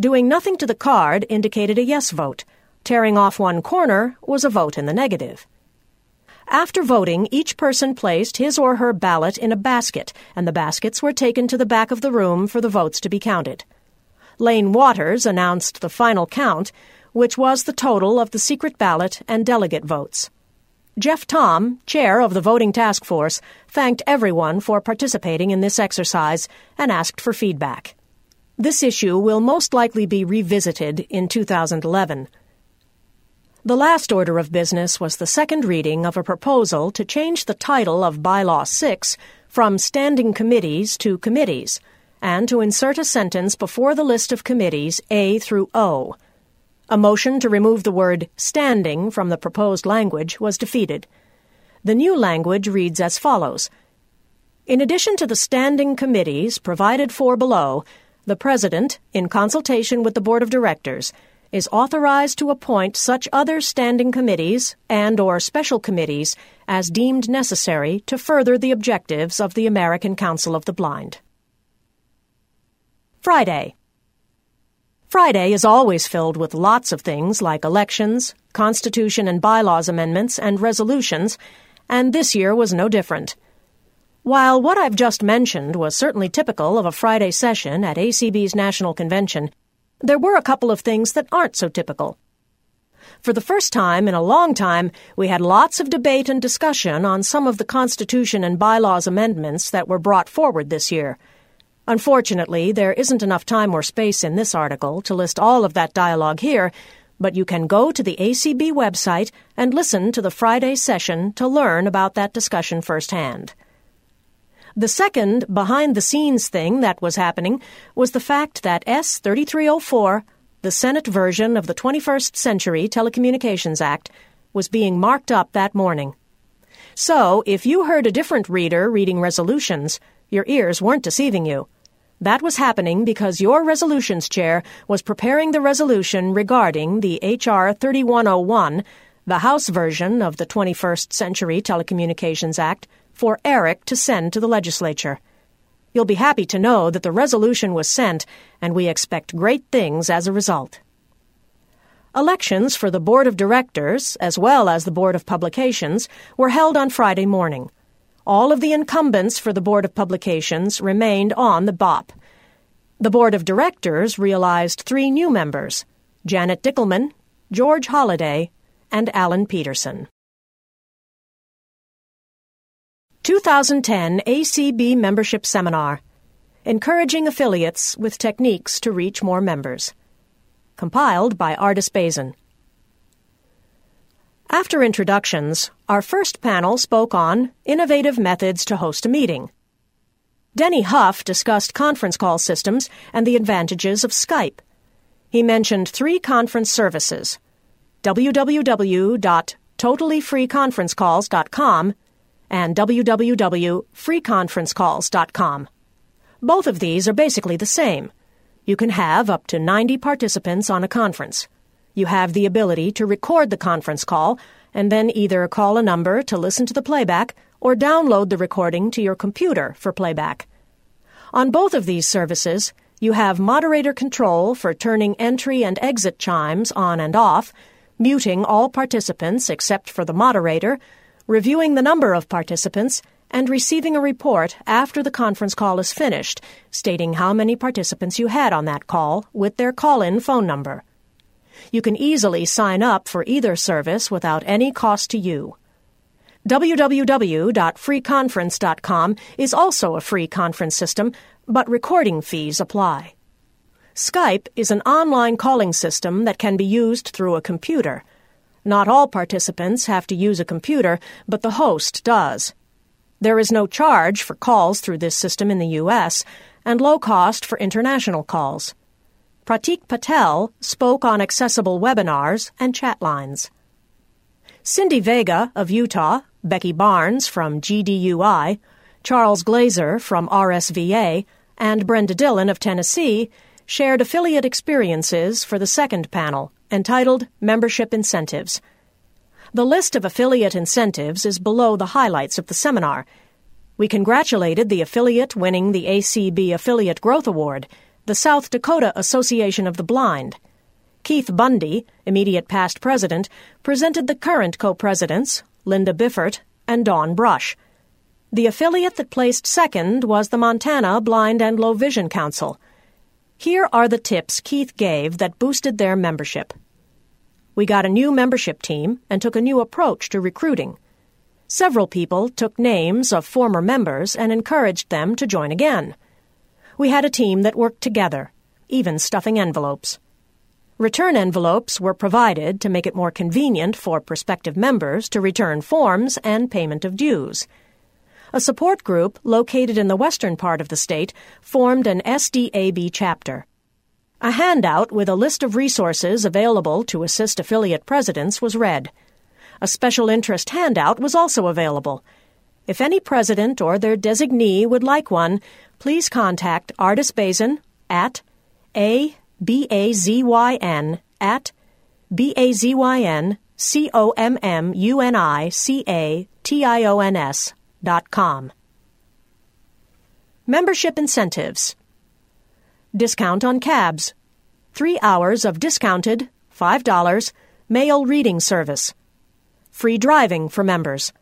Doing nothing to the card indicated a yes vote. Tearing off one corner was a vote in the negative. After voting, each person placed his or her ballot in a basket, and the baskets were taken to the back of the room for the votes to be counted. Lane Waters announced the final count, which was the total of the secret ballot and delegate votes. Jeff Tom, chair of the voting task force, thanked everyone for participating in this exercise and asked for feedback. This issue will most likely be revisited in two thousand eleven. The last order of business was the second reading of a proposal to change the title of Bylaw six from Standing Committees to Committees, and to insert a sentence before the list of committees A through O. A motion to remove the word standing from the proposed language was defeated. The new language reads as follows. In addition to the standing committees provided for below, the President, in consultation with the Board of Directors, is authorized to appoint such other standing committees and or special committees as deemed necessary to further the objectives of the American Council of the Blind. Friday. Friday is always filled with lots of things like elections, Constitution and bylaws amendments, and resolutions, and this year was no different. While what I've just mentioned was certainly typical of a Friday session at A C B's National Convention, there were a couple of things that aren't so typical. For the first time in a long time, we had lots of debate and discussion on some of the Constitution and bylaws amendments that were brought forward this year. Unfortunately, there isn't enough time or space in this article to list all of that dialogue here, but you can go to the A C B website and listen to the Friday session to learn about that discussion firsthand. The second behind-the-scenes thing that was happening was the fact that S thirty-three oh four, the Senate version of the twenty-first century Telecommunications Act, was being marked up that morning. So, if you heard a different reader reading resolutions, your ears weren't deceiving you. That was happening because your resolutions chair was preparing the resolution regarding the H R thirty-one oh one, the House version of the twenty-first century Telecommunications Act, for Eric to send to the legislature. You'll be happy to know that the resolution was sent, and we expect great things as a result. Elections for the Board of Directors, as well as the Board of Publications, were held on Friday morning. All of the incumbents for the Board of Publications remained on the B O P. The Board of Directors realized three new members, Janet Dickelman, George Holliday, and Alan Peterson. twenty ten A C B Membership Seminar, Encouraging Affiliates with Techniques to Reach More Members. Compiled by Artis Bazyn. After introductions, our first panel spoke on innovative methods to host a meeting. Denny Huff discussed conference call systems and the advantages of Skype. He mentioned three conference services, w w w dot totally free conference calls dot com and w w w dot free conference calls dot com. Both of these are basically the same. You can have up to ninety participants on a conference. You have the ability to record the conference call and then either call a number to listen to the playback or download the recording to your computer for playback. On both of these services, you have moderator control for turning entry and exit chimes on and off, muting all participants except for the moderator, reviewing the number of participants, and receiving a report after the conference call is finished, stating how many participants you had on that call with their call-in phone number. You can easily sign up for either service without any cost to you. w w w dot free conference dot com is also a free conference system, but recording fees apply. Skype is an online calling system that can be used through a computer. Not all participants have to use a computer, but the host does. There is no charge for calls through this system in the U S and low cost for international calls. Pratik Patel spoke on accessible webinars and chat lines. Cindy Vega of Utah, Becky Barnes from G D U I, Charles Glazer from R S V A, and Brenda Dillon of Tennessee shared affiliate experiences for the second panel, entitled Membership Incentives. The list of affiliate incentives is below the highlights of the seminar. We congratulated the affiliate winning the A C B Affiliate Growth Award, the South Dakota Association of the Blind. Keith Bundy, immediate past president, presented the current co-presidents, Linda Biffert and Dawn Brush. The affiliate that placed second was the Montana Blind and Low Vision Council. Here are the tips Keith gave that boosted their membership. We got a new membership team and took a new approach to recruiting. Several people took names of former members and encouraged them to join again. We had a team that worked together, even stuffing envelopes. Return envelopes were provided to make it more convenient for prospective members to return forms and payment of dues. A support group located in the western part of the state formed an S D A B chapter. A handout with a list of resources available to assist affiliate presidents was read. A special interest handout was also available. If any president or their designee would like one, please contact Artis Bazyn at A-B-A-Z-Y-N at B A Z Y N C O M M U N I C A T I O N S dot com. Membership Incentives. Discount on cabs. Three hours of discounted, five dollars, mail reading service. Free driving for members.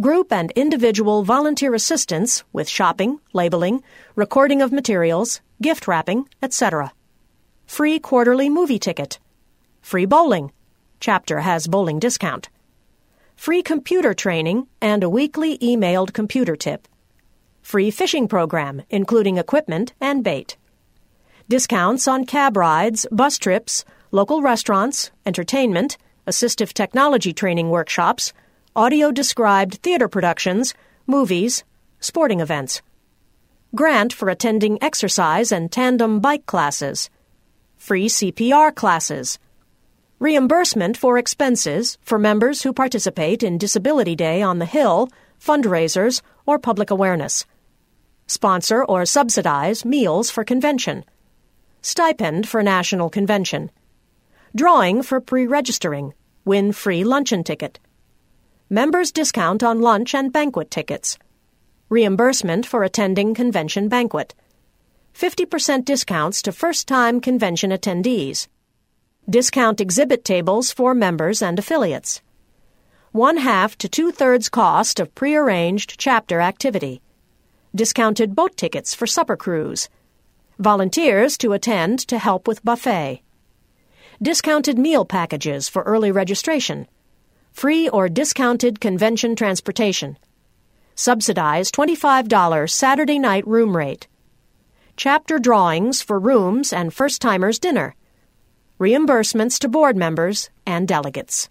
Group and individual volunteer assistance with shopping, labeling, recording of materials, gift wrapping, et cetera. Free quarterly movie ticket. Free bowling. Chapter has bowling discount. Free computer training and a weekly emailed computer tip. Free fishing program, including equipment and bait. Discounts on cab rides, bus trips, local restaurants, entertainment, assistive technology training workshops, audio-described theater productions, movies, sporting events, grant for attending exercise and tandem bike classes, free C P R classes, reimbursement for expenses for members who participate in Disability Day on the Hill, fundraisers, or public awareness, sponsor or subsidize meals for convention, stipend for national convention, drawing for pre-registering, win free luncheon ticket, members discount on lunch and banquet tickets, reimbursement for attending convention banquet, fifty percent discounts to first-time convention attendees, discount exhibit tables for members and affiliates, one-half to two-thirds cost of prearranged chapter activity, discounted boat tickets for supper cruise, volunteers to attend to help with buffet, discounted meal packages for early registration, free or discounted convention transportation, subsidized twenty-five dollars Saturday night room rate, chapter drawings for rooms and first-timers dinner, reimbursements to board members and delegates.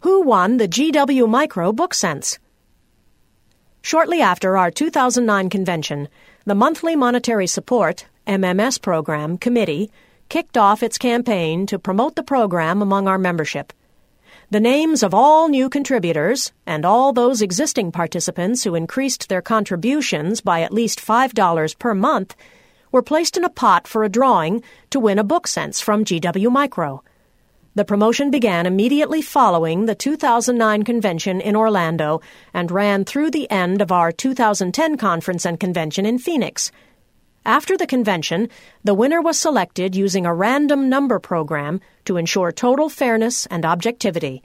Who won the G W Micro Book Sense? Shortly after our two thousand nine convention, the Monthly Monetary Support, M M S Program, Committee kicked off its campaign to promote the program among our membership. The names of all new contributors and all those existing participants who increased their contributions by at least five dollars per month were placed in a pot for a drawing to win a book sense from G W Micro. The promotion began immediately following the two thousand nine convention in Orlando and ran through the end of our two thousand ten conference and convention in Phoenix. After the convention, the winner was selected using a random number program to ensure total fairness and objectivity.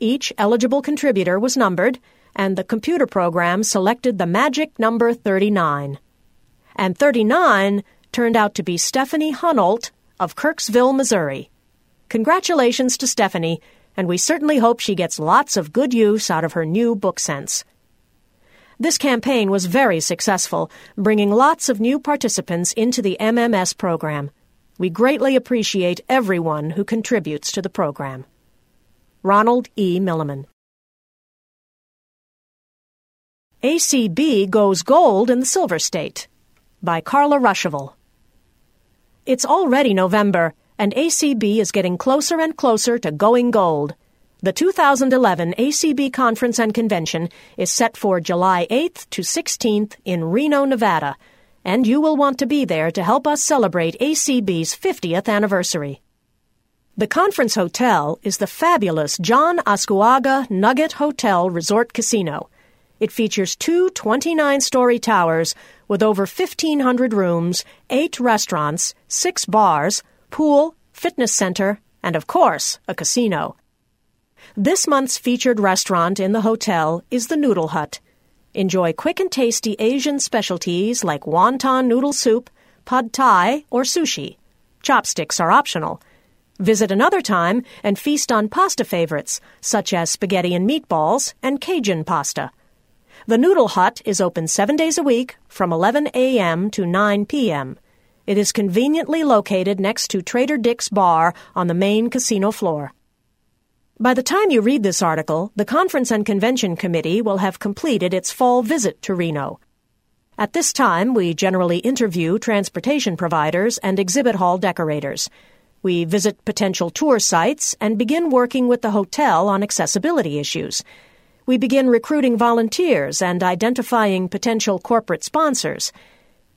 Each eligible contributor was numbered, and the computer program selected the magic number thirty-nine. And thirty-nine turned out to be Stephanie Hunolt of Kirksville, Missouri. Congratulations to Stephanie, and we certainly hope she gets lots of good use out of her new book sense. This campaign was very successful, bringing lots of new participants into the M M S program. We greatly appreciate everyone who contributes to the program. Ronald E. Milliman. A C B Goes Gold in the Silver State by Carla Ruschival. It's already November, and A C B is getting closer and closer to going gold. The two thousand eleven A C B Conference and Convention is set for July eighth to sixteenth in Reno, Nevada, and you will want to be there to help us celebrate A C B's fiftieth anniversary. The conference hotel is the fabulous John Ascuaga Nugget Hotel Resort Casino. It features two twenty-nine story towers with over fifteen hundred rooms, eight restaurants, six bars, pool, fitness center, and, of course, a casino. This month's featured restaurant in the hotel is the Noodle Hut. Enjoy quick and tasty Asian specialties like wonton noodle soup, pad thai, or sushi. Chopsticks are optional. Visit another time and feast on pasta favorites, such as spaghetti and meatballs and Cajun pasta. The Noodle Hut is open seven days a week from eleven a.m. to nine p.m. It is conveniently located next to Trader Dick's Bar on the main casino floor. By the time you read this article, the Conference and Convention Committee will have completed its fall visit to Reno. At this time, we generally interview transportation providers and exhibit hall decorators. We visit potential tour sites and begin working with the hotel on accessibility issues. We begin recruiting volunteers and identifying potential corporate sponsors.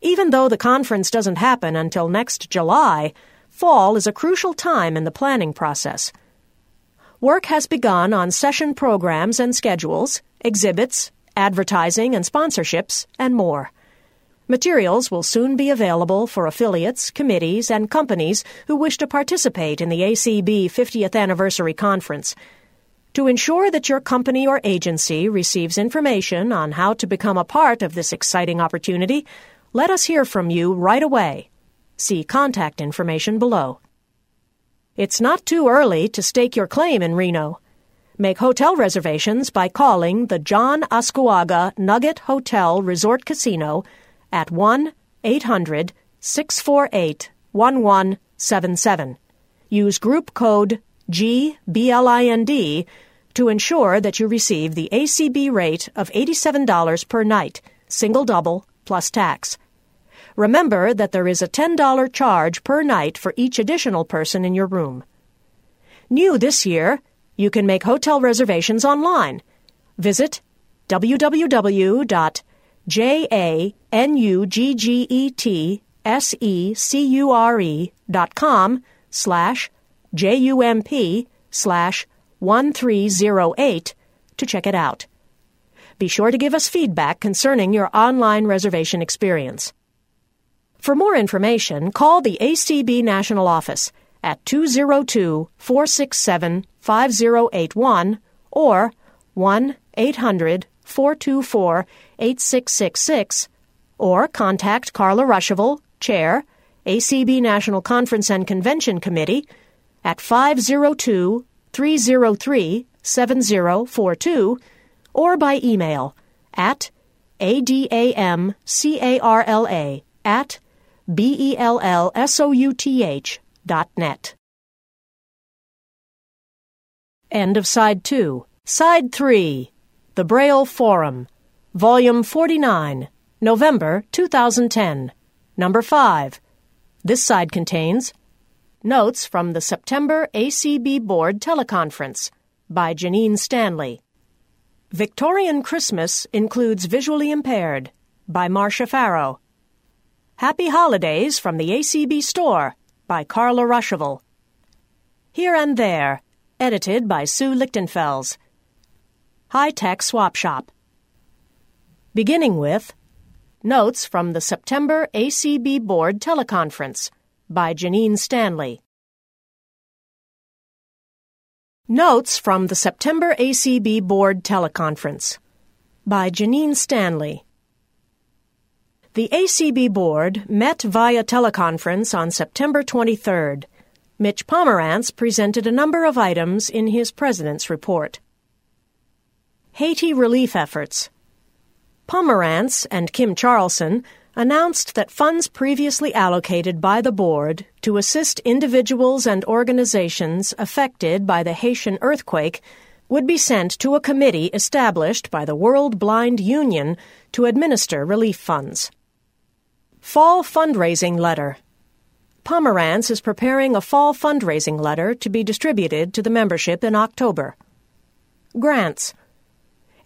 Even though the conference doesn't happen until next July, fall is a crucial time in the planning process. Work has begun on session programs and schedules, exhibits, advertising and sponsorships, and more. Materials will soon be available for affiliates, committees, and companies who wish to participate in the A C B fiftieth Anniversary Conference. To ensure that your company or agency receives information on how to become a part of this exciting opportunity, let us hear from you right away. See contact information below. It's not too early to stake your claim in Reno. Make hotel reservations by calling the John Ascuaga Nugget Hotel Resort Casino at one eight hundred six four eight one one seven seven. Use group code G B L I N D to ensure that you receive the A C B rate of eighty-seven dollars per night, single-double, plus tax. Remember that there is a ten dollars charge per night for each additional person in your room. New this year, you can make hotel reservations online. Visit www.januggetsecure.com slash jump slash 1308 to check it out. Be sure to give us feedback concerning your online reservation experience. For more information, call the A C B National Office at two oh two, four six seven, five oh eight one or one eight hundred, four two four, eight six six six or contact Carla Ruschival, Chair, A C B National Conference and Convention Committee at five oh two, three oh three, seven oh four two or by email at adamcarla at bellsouth dot net. End of Side two. Side three. The Braille Forum. Volume forty-nine. November two thousand ten. Number five. This side contains notes from the September A C B Board Teleconference by Janine Stanley. Victorian Christmas Includes Visually Impaired by Marcia Farrow. Happy Holidays from the A C B Store by Carla Ruschival. Here and There, edited by Sue Lichtenfels. High-Tech Swap Shop. Beginning with notes from the September A C B Board Teleconference by Janine Stanley. Notes from the September A C B Board Teleconference by Janine Stanley. The A C B Board met via teleconference on September twenty-third. Mitch Pomerantz presented a number of items in his President's Report. Haiti Relief Efforts. Pomerantz and Kim Charlson announced that funds previously allocated by the Board to assist individuals and organizations affected by the Haitian earthquake would be sent to a committee established by the World Blind Union to administer relief funds. Fall Fundraising Letter. Pomerantz is preparing a fall fundraising letter to be distributed to the membership in October. Grants.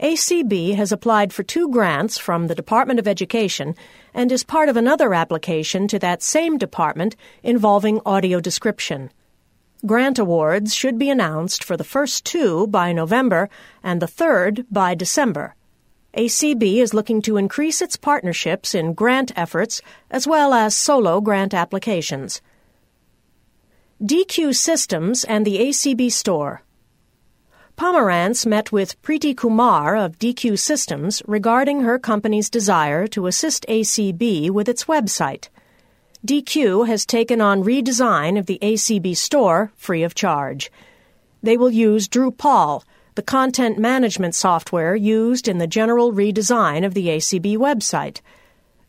A C B has applied for two grants from the Department of Education and is part of another application to that same department involving audio description. Grant awards should be announced for the first two by November and the third by December. A C B is looking to increase its partnerships in grant efforts as well as solo grant applications. D Q Systems and the A C B Store. Pomerantz met with Preeti Kumar of D Q Systems regarding her company's desire to assist A C B with its website. D Q has taken on redesign of the A C B Store free of charge. They will use Drupal, the content management software used in the general redesign of the A C B website.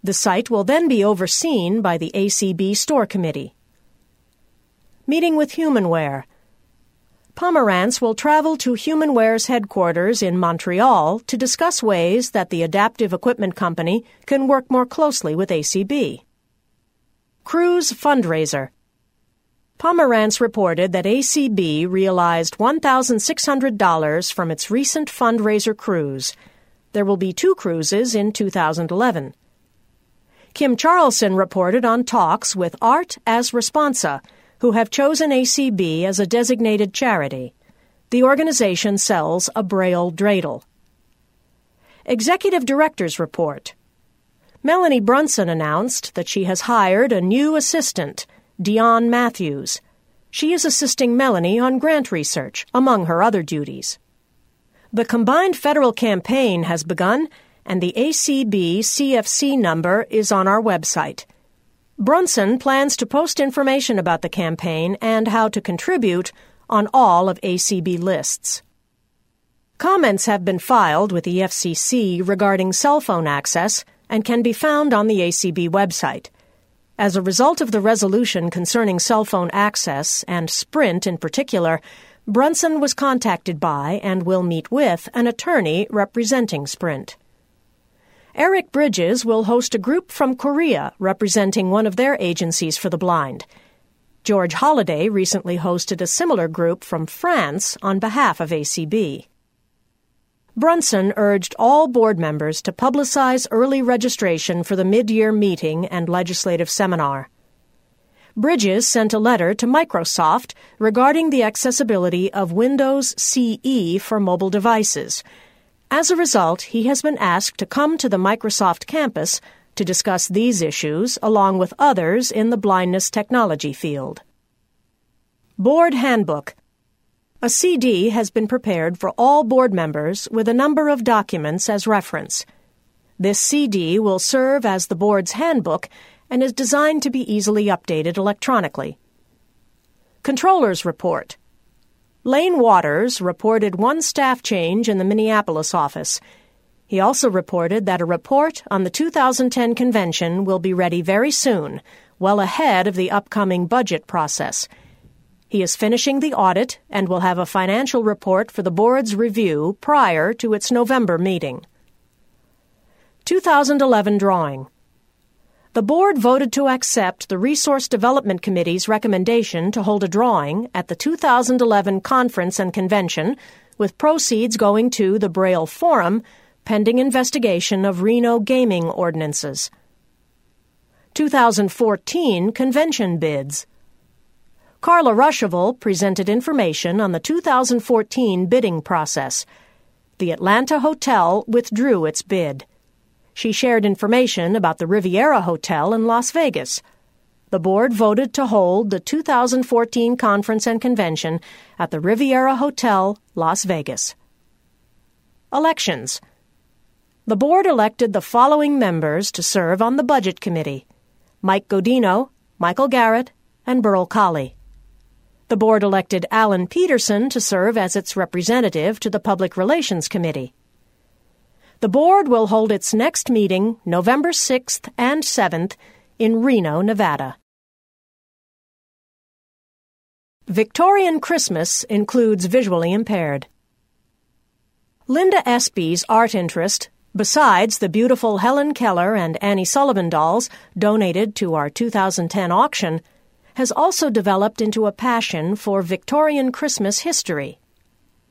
The site will then be overseen by the A C B Store Committee. Meeting with HumanWare. Pomerantz will travel to HumanWare's headquarters in Montreal to discuss ways that the Adaptive Equipment Company can work more closely with A C B. Cruise Fundraiser. Pomerantz reported that A C B realized one thousand six hundred dollars from its recent fundraiser cruise. There will be two cruises in two thousand eleven. Kim Charlson reported on talks with Art as Responsa, who have chosen A C B as a designated charity. The organization sells a Braille dreidel. Executive Director's Report. Melanie Brunson announced that she has hired a new assistant, Dionne Matthews. She is assisting Melanie on grant research, among her other duties. The combined federal campaign has begun, and the A C B C F C number is on our website. Brunson plans to post information about the campaign and how to contribute on all of A C B lists. Comments have been filed with the F C C regarding cell phone access and can be found on the A C B website. As a result of the resolution concerning cell phone access and Sprint in particular, Brunson was contacted by and will meet with an attorney representing Sprint. Eric Bridges will host a group from Korea representing one of their agencies for the blind. George Holliday recently hosted a similar group from France on behalf of A C B. Brunson urged all board members to publicize early registration for the mid-year meeting and legislative seminar. Bridges sent a letter to Microsoft regarding the accessibility of Windows C E for mobile devices. As a result, he has been asked to come to the Microsoft campus to discuss these issues along with others in the blindness technology field. Board Handbook. A C D has been prepared for all board members with a number of documents as reference. This C D will serve as the board's handbook and is designed to be easily updated electronically. Controller's Report. Lane Waters reported one staff change in the Minneapolis office. He also reported that a report on the two thousand ten convention will be ready very soon, well ahead of the upcoming budget process. He is finishing the audit and will have a financial report for the board's review prior to its November meeting. two thousand eleven drawing. The board voted to accept the Resource Development Committee's recommendation to hold a drawing at the two thousand eleven conference and convention, with proceeds going to the Braille Forum, pending investigation of Reno gaming ordinances. two thousand fourteen convention bids. Carla Ruschival presented information on the two thousand fourteen bidding process. The Atlanta Hotel withdrew its bid. She shared information about the Riviera Hotel in Las Vegas. The board voted to hold the two thousand fourteen conference and convention at the Riviera Hotel, Las Vegas. Elections. The board elected the following members to serve on the Budget Committee: Mike Godino, Michael Garrett, and Burl Colley. The board elected Alan Peterson to serve as its representative to the Public Relations Committee. The board will hold its next meeting November sixth and seventh in Reno, Nevada. Victorian Christmas includes visually impaired. Linda Espy's art interest, besides the beautiful Helen Keller and Annie Sullivan dolls donated to our two thousand ten auction, has also developed into a passion for Victorian Christmas history.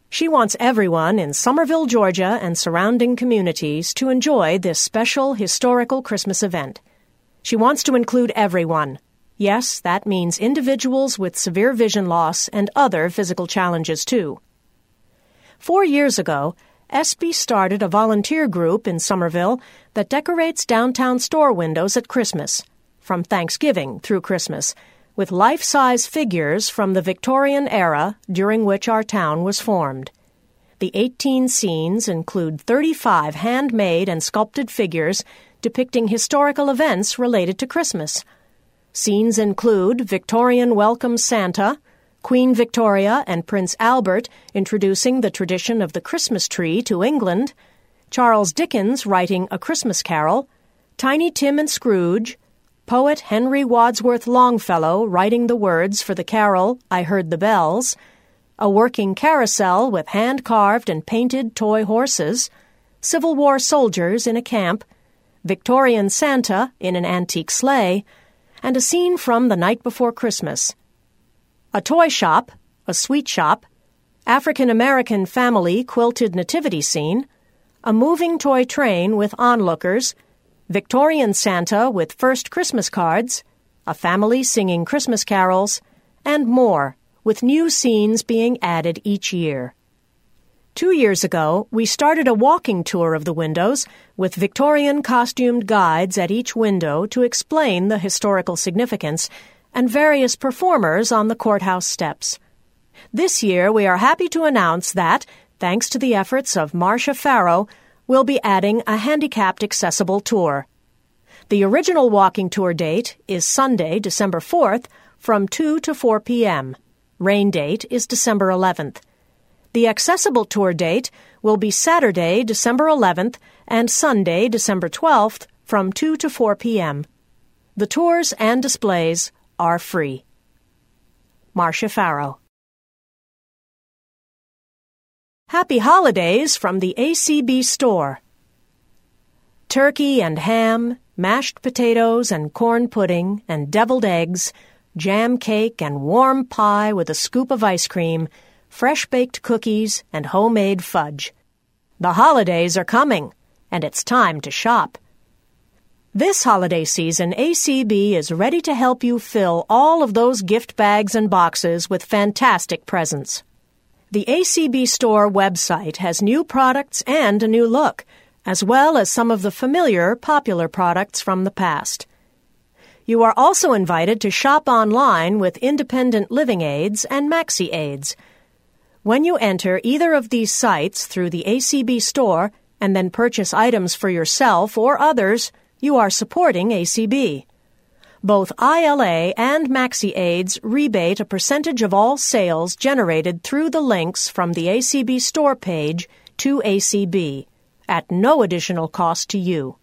She wants everyone in Summerville, Georgia, and surrounding communities to enjoy this special historical Christmas event. She wants to include everyone. Yes, that means individuals with severe vision loss and other physical challenges, too. Four years ago, Espy started a volunteer group in Summerville that decorates downtown store windows at Christmas, from Thanksgiving through Christmas, with life-size figures from the Victorian era during which our town was formed. The eighteen scenes include thirty-five handmade and sculpted figures depicting historical events related to Christmas. Scenes include Victorian Welcome Santa, Queen Victoria and Prince Albert introducing the tradition of the Christmas tree to England, Charles Dickens writing A Christmas Carol, Tiny Tim and Scrooge, poet Henry Wadsworth Longfellow writing the words for the carol I Heard the Bells, a working carousel with hand-carved and painted toy horses, Civil War soldiers in a camp, Victorian Santa in an antique sleigh, and a scene from The Night Before Christmas. A toy shop, a sweet shop, African-American family quilted nativity scene, a moving toy train with onlookers, Victorian Santa with first Christmas cards, a family singing Christmas carols, and more, with new scenes being added each year. Two years ago, we started a walking tour of the windows with Victorian costumed guides at each window to explain the historical significance and various performers on the courthouse steps. This year, we are happy to announce that, thanks to the efforts of Marcia Farrow, we'll be adding a handicapped accessible tour. The original walking tour date is Sunday, December fourth, from two to four p.m. Rain date is December eleventh. The accessible tour date will be Saturday, December eleventh, and Sunday, December twelfth, from two to four p.m. The tours and displays are free. Marcia Farrow. Happy Holidays from the A C B Store. Turkey and ham, mashed potatoes and corn pudding and deviled eggs, jam cake and warm pie with a scoop of ice cream, fresh-baked cookies and homemade fudge. The holidays are coming, and it's time to shop. This holiday season, A C B is ready to help you fill all of those gift bags and boxes with fantastic presents. The A C B Store website has new products and a new look, as well as some of the familiar, popular products from the past. You are also invited to shop online with Independent Living Aids and Maxi Aids. When you enter either of these sites through the A C B Store and then purchase items for yourself or others, you are supporting A C B. Both I L A and Maxi Aids rebate a percentage of all sales generated through the links from the A C B Store page to A C B, at no additional cost to you.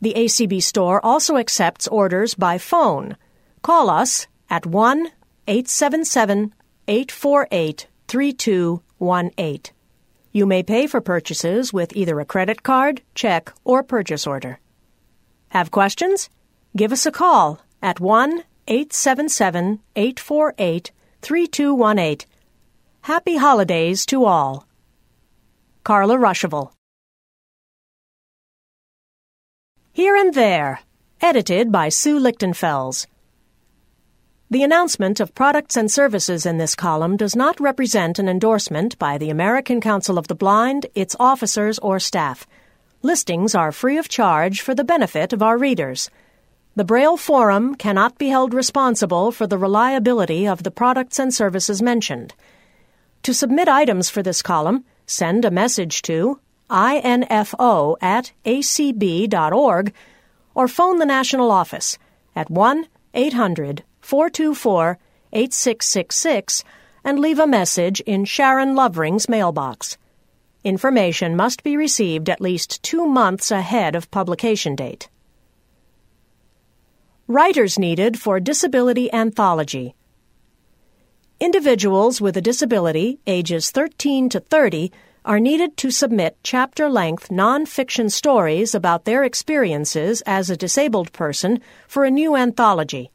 The A C B Store also accepts orders by phone. Call us at one eight seven seven, eight four eight, three two one eight. You may pay for purchases with either a credit card, check, or purchase order. Have questions? Give us a call at one eight seven seven, eight four eight, three two one eight. Happy Holidays to all. Carla Ruschival. Here and There, edited by Sue Lichtenfels. The announcement of products and services in this column does not represent an endorsement by the American Council of the Blind, its officers, or staff. Listings are free of charge for the benefit of our readers. The Braille Forum cannot be held responsible for the reliability of the products and services mentioned. To submit items for this column, send a message to info at acb.org or phone the national office at one eight hundred, four two four, eight six six six and leave a message in Sharon Lovering's mailbox. Information must be received at least two months ahead of publication date. Writers needed for Disability Anthology. Individuals with a disability, ages thirteen to thirty, are needed to submit chapter-length non-fiction stories about their experiences as a disabled person for a new anthology.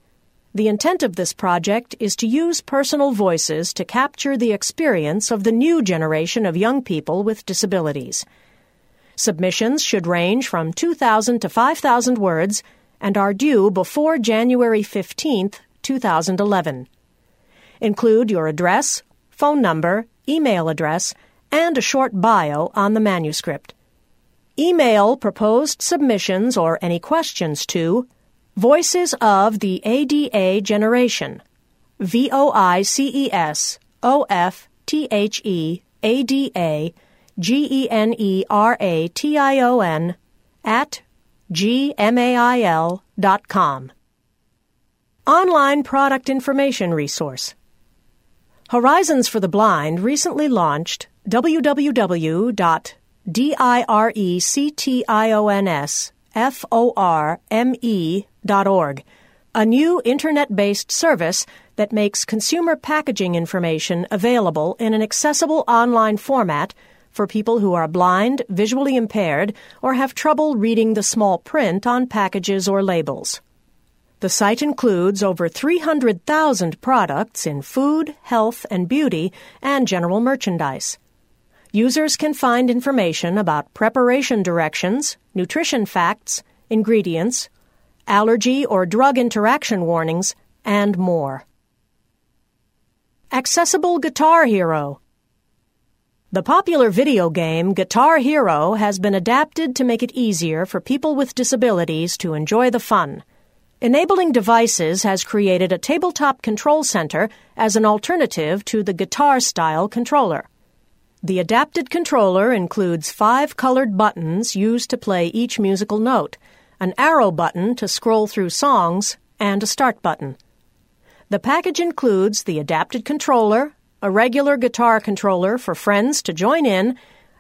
The intent of this project is to use personal voices to capture the experience of the new generation of young people with disabilities. Submissions should range from two thousand to five thousand words and are due before January fifteenth, two thousand eleven. Include your address, phone number, email address, and a short bio on the manuscript. Email proposed submissions or any questions to Voices of the A D A Generation, V O I C E S O F T H E A D A G E N E R A T I O N at gmail dot com. Online Product Information Resource. Horizons for the Blind recently launched w w w dot directions forme dot org, a new internet-based service that makes consumer packaging information available in an accessible online format for people who are blind, visually impaired, or have trouble reading the small print on packages or labels. The site includes over three hundred thousand products in food, health, and beauty, and general merchandise. Users can find information about preparation directions, nutrition facts, ingredients, allergy or drug interaction warnings, and more. Accessible Guitar Hero. The popular video game Guitar Hero has been adapted to make it easier for people with disabilities to enjoy the fun. Enabling Devices has created a tabletop control center as an alternative to the guitar-style controller. The adapted controller includes five colored buttons used to play each musical note, an arrow button to scroll through songs, and a start button. The package includes the adapted controller, a regular guitar controller for friends to join in,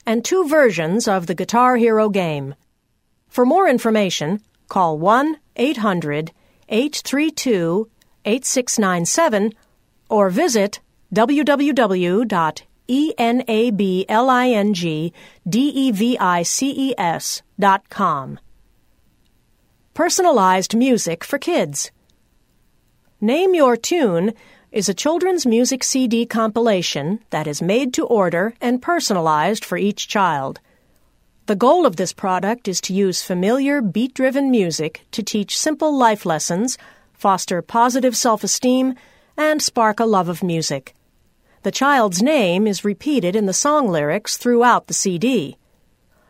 and two versions of the Guitar Hero game. For more information, call one eight hundred, eight three two, eight six nine seven or visit w w w dot E N A B L I N G D E V I C E S dot com. Personalized music for kids. Name Your Tune is a children's music C D compilation that is made to order and personalized for each child. The goal of this product is to use familiar, beat-driven music to teach simple life lessons, foster positive self-esteem, and spark a love of music. The child's name is repeated in the song lyrics throughout the C D.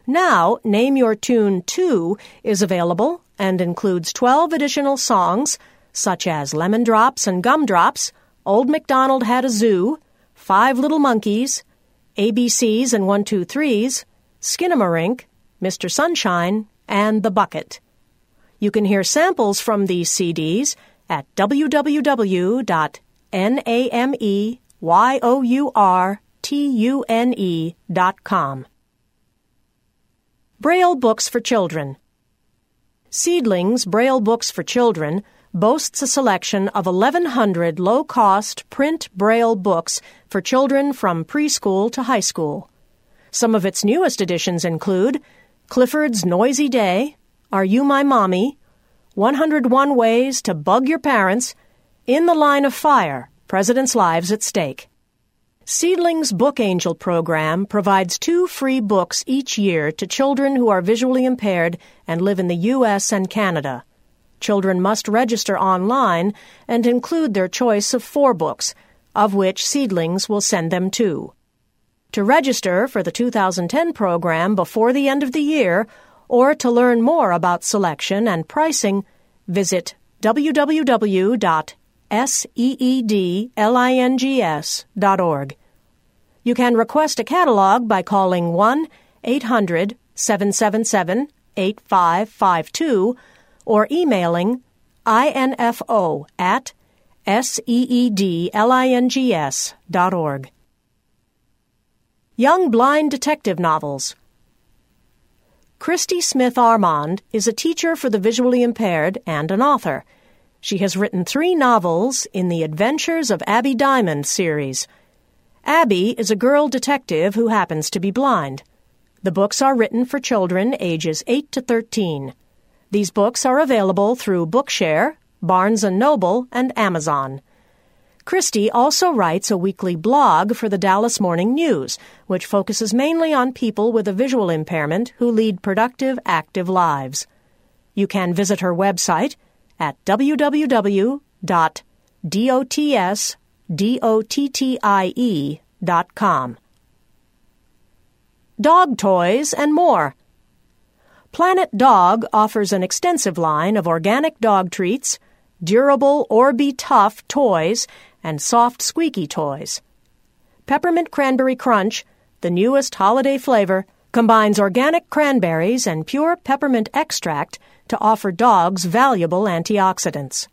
Now, Name Your Tune two is available and includes twelve additional songs, such as Lemon Drops and Gumdrops, Old MacDonald Had a Zoo, Five Little Monkeys, A B Cs and one two threes, Skinamarink, Mister Sunshine, and The Bucket. You can hear samples from these C Ds at w w w dot name your tune dot com. Braille Books for Children. Seedlings Braille Books for Children boasts a selection of eleven hundred low-cost print Braille books for children from preschool to high school. Some of its newest editions include Clifford's Noisy Day, Are You My Mommy?, one hundred one Ways to Bug Your Parents, In the Line of Fire, Presidents' Lives at Stake. Seedling's Book Angel program provides two free books each year to children who are visually impaired and live in the U S and Canada. Children must register online and include their choice of four books, of which Seedlings will send them two. To register for the two thousand ten program before the end of the year, or to learn more about selection and pricing, visit w w w dot seedlings dot org. You can request a catalog by calling one eight hundred seven seven seven eight five five two or emailing info at seedlings dot org. Young Blind Detective Novels. Christy Smith Armand is a teacher for the visually impaired and an author. She has written three novels in the Adventures of Abby Diamond series. Abby is a girl detective who happens to be blind. The books are written for children ages eight to thirteen. These books are available through Bookshare, Barnes and Noble, and Amazon. Christy also writes a weekly blog for the Dallas Morning News, which focuses mainly on people with a visual impairment who lead productive, active lives. You can visit her website at w w w dot dots dottie dot com. Dog toys and more. Planet Dog offers an extensive line of organic dog treats, durable Orby Tough toys, and soft squeaky toys. Peppermint Cranberry Crunch, the newest holiday flavor, combines organic cranberries and pure peppermint extract to offer dogs valuable antioxidants.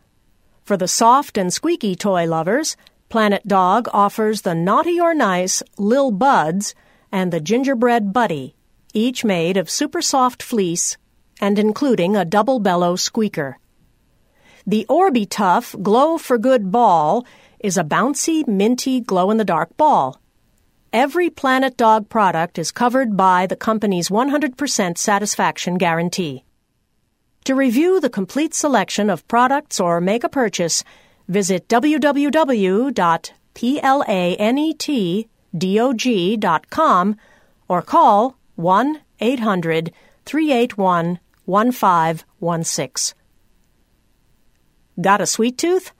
For the soft and squeaky toy lovers, Planet Dog offers the Naughty or Nice Lil Buds and the Gingerbread Buddy, each made of super soft fleece and including a double bellow squeaker. The Orby Tough Glow for Good Ball is a bouncy, minty, glow-in-the-dark ball. Every Planet Dog product is covered by the company's one hundred percent satisfaction guarantee. To review the complete selection of products or make a purchase, visit w w w dot planet dog dot com or call one eight hundred three eight one one five one six. Got a sweet tooth?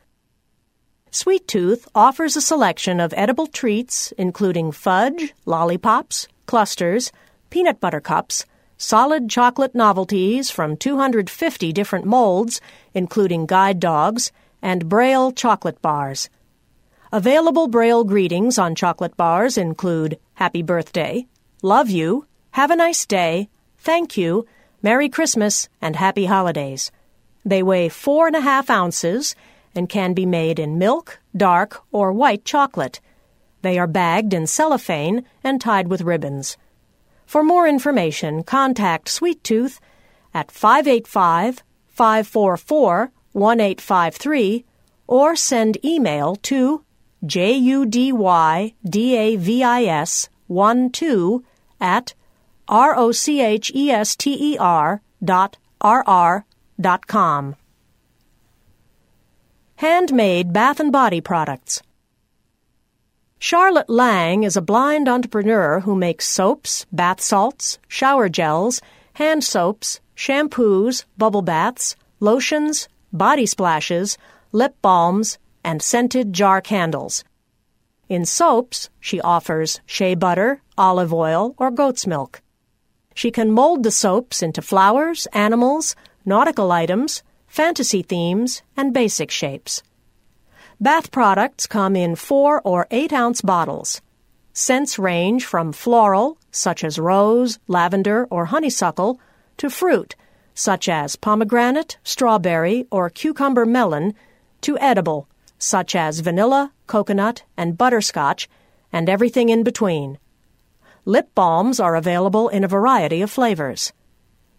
Sweet Tooth offers a selection of edible treats, including fudge, lollipops, clusters, peanut butter cups, solid chocolate novelties from two hundred fifty different molds, including guide dogs, and Braille chocolate bars. Available Braille greetings on chocolate bars include Happy Birthday, Love You, Have a Nice Day, Thank You, Merry Christmas, and Happy Holidays. They weigh four and a half ounces and can be made in milk, dark, or white chocolate. They are bagged in cellophane and tied with ribbons. For more information, contact Sweet Tooth at five eight five, five four four, one eight five three or send email to J U D Y D A V I S one two at R-O-C-H-E-S-T-E-R dot R-R dot com. Handmade bath and body products. Charlotte Lang is a blind entrepreneur who makes soaps, bath salts, shower gels, hand soaps, shampoos, bubble baths, lotions, body splashes, lip balms, and scented jar candles. In soaps, she offers shea butter, olive oil, or goat's milk. She can mold the soaps into flowers, animals, nautical items, fantasy themes, and basic shapes. Bath products come in four or eight-ounce bottles. Scents range from floral, such as rose, lavender, or honeysuckle, to fruit, such as pomegranate, strawberry, or cucumber melon, to edible, such as vanilla, coconut, and butterscotch, and everything in between. Lip balms are available in a variety of flavors.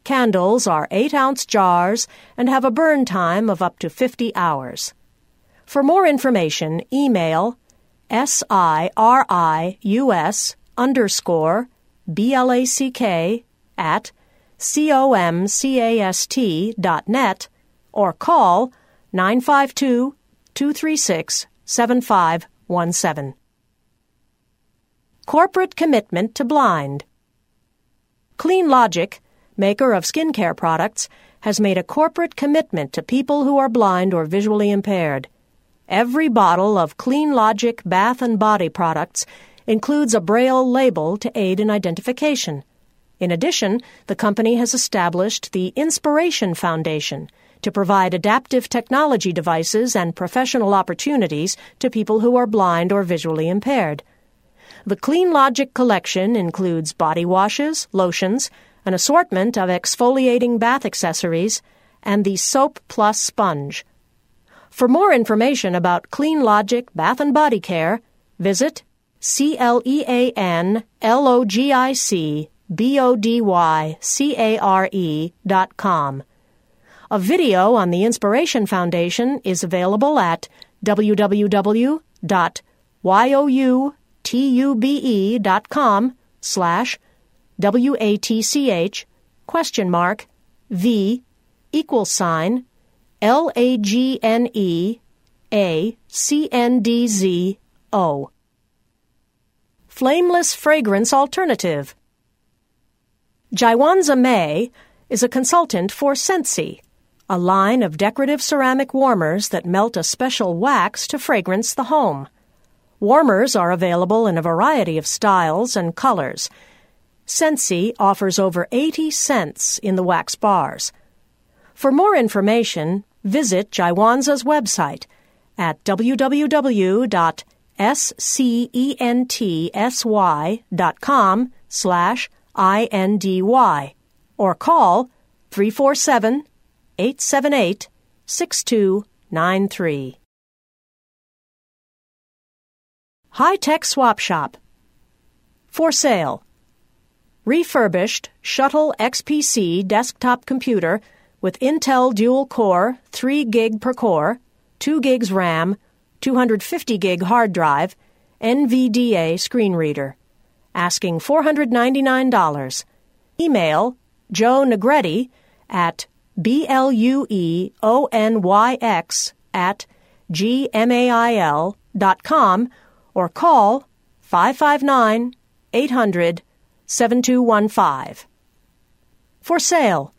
Candles are eight-ounce jars and have a burn time of up to fifty hours. For more information, email S-I-R-I-U-S underscore B-L-A-C-K at C-O-M-C-A-S-T dot net or call nine five two, two three six, seven five one seven. Corporate commitment to blind. Clean Logic, maker of skincare products, has made a corporate commitment to people who are blind or visually impaired. Every bottle of Clean Logic bath and body products includes a Braille label to aid in identification. In addition, the company has established the Inspiration Foundation to provide adaptive technology devices and professional opportunities to people who are blind or visually impaired. The Clean Logic collection includes body washes, lotions, an assortment of exfoliating bath accessories, and the Soap Plus sponge. For more information about Clean Logic Bath and Body Care, visit C L E A N L O G I C B O D Y C A R E dot com. A video on the Inspiration Foundation is available at www.youtube.com slash W-A-T-C-H question mark V equals sign L A G N E A C N D Z O. Flameless Fragrance Alternative. Jaiwanza May is a consultant for Scentsy, a line of decorative ceramic warmers that melt a special wax to fragrance the home. Warmers are available in a variety of styles and colors. Scentsy offers over eighty scents in the wax bars. For more information, visit Jaiwanza's website at www.scentsy.com slash I-N-D-Y or call three four seven, eight seven eight, six two nine three. High-Tech Swap Shop. For sale. Refurbished Shuttle X P C desktop computer with Intel dual core, three gig per core, two gigs RAM, two hundred fifty gig hard drive, N V D A screen reader. Asking four hundred ninety-nine dollars. Email Joe Negretti at B-L-U-E-O-N-Y-X at G-M-A-I-L dot com or call five five nine, eight hundred, seven two one five. For sale.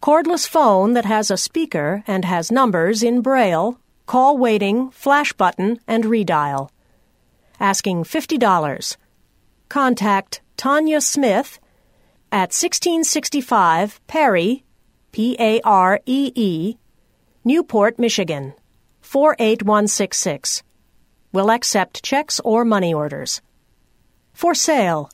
Cordless phone that has a speaker and has numbers in Braille, call waiting, flash button, and redial. Asking fifty dollars. Contact Tanya Smith at sixteen sixty-five Perry, P A R E E, Newport, Michigan, four eight one six six. Will accept checks or money orders. For sale.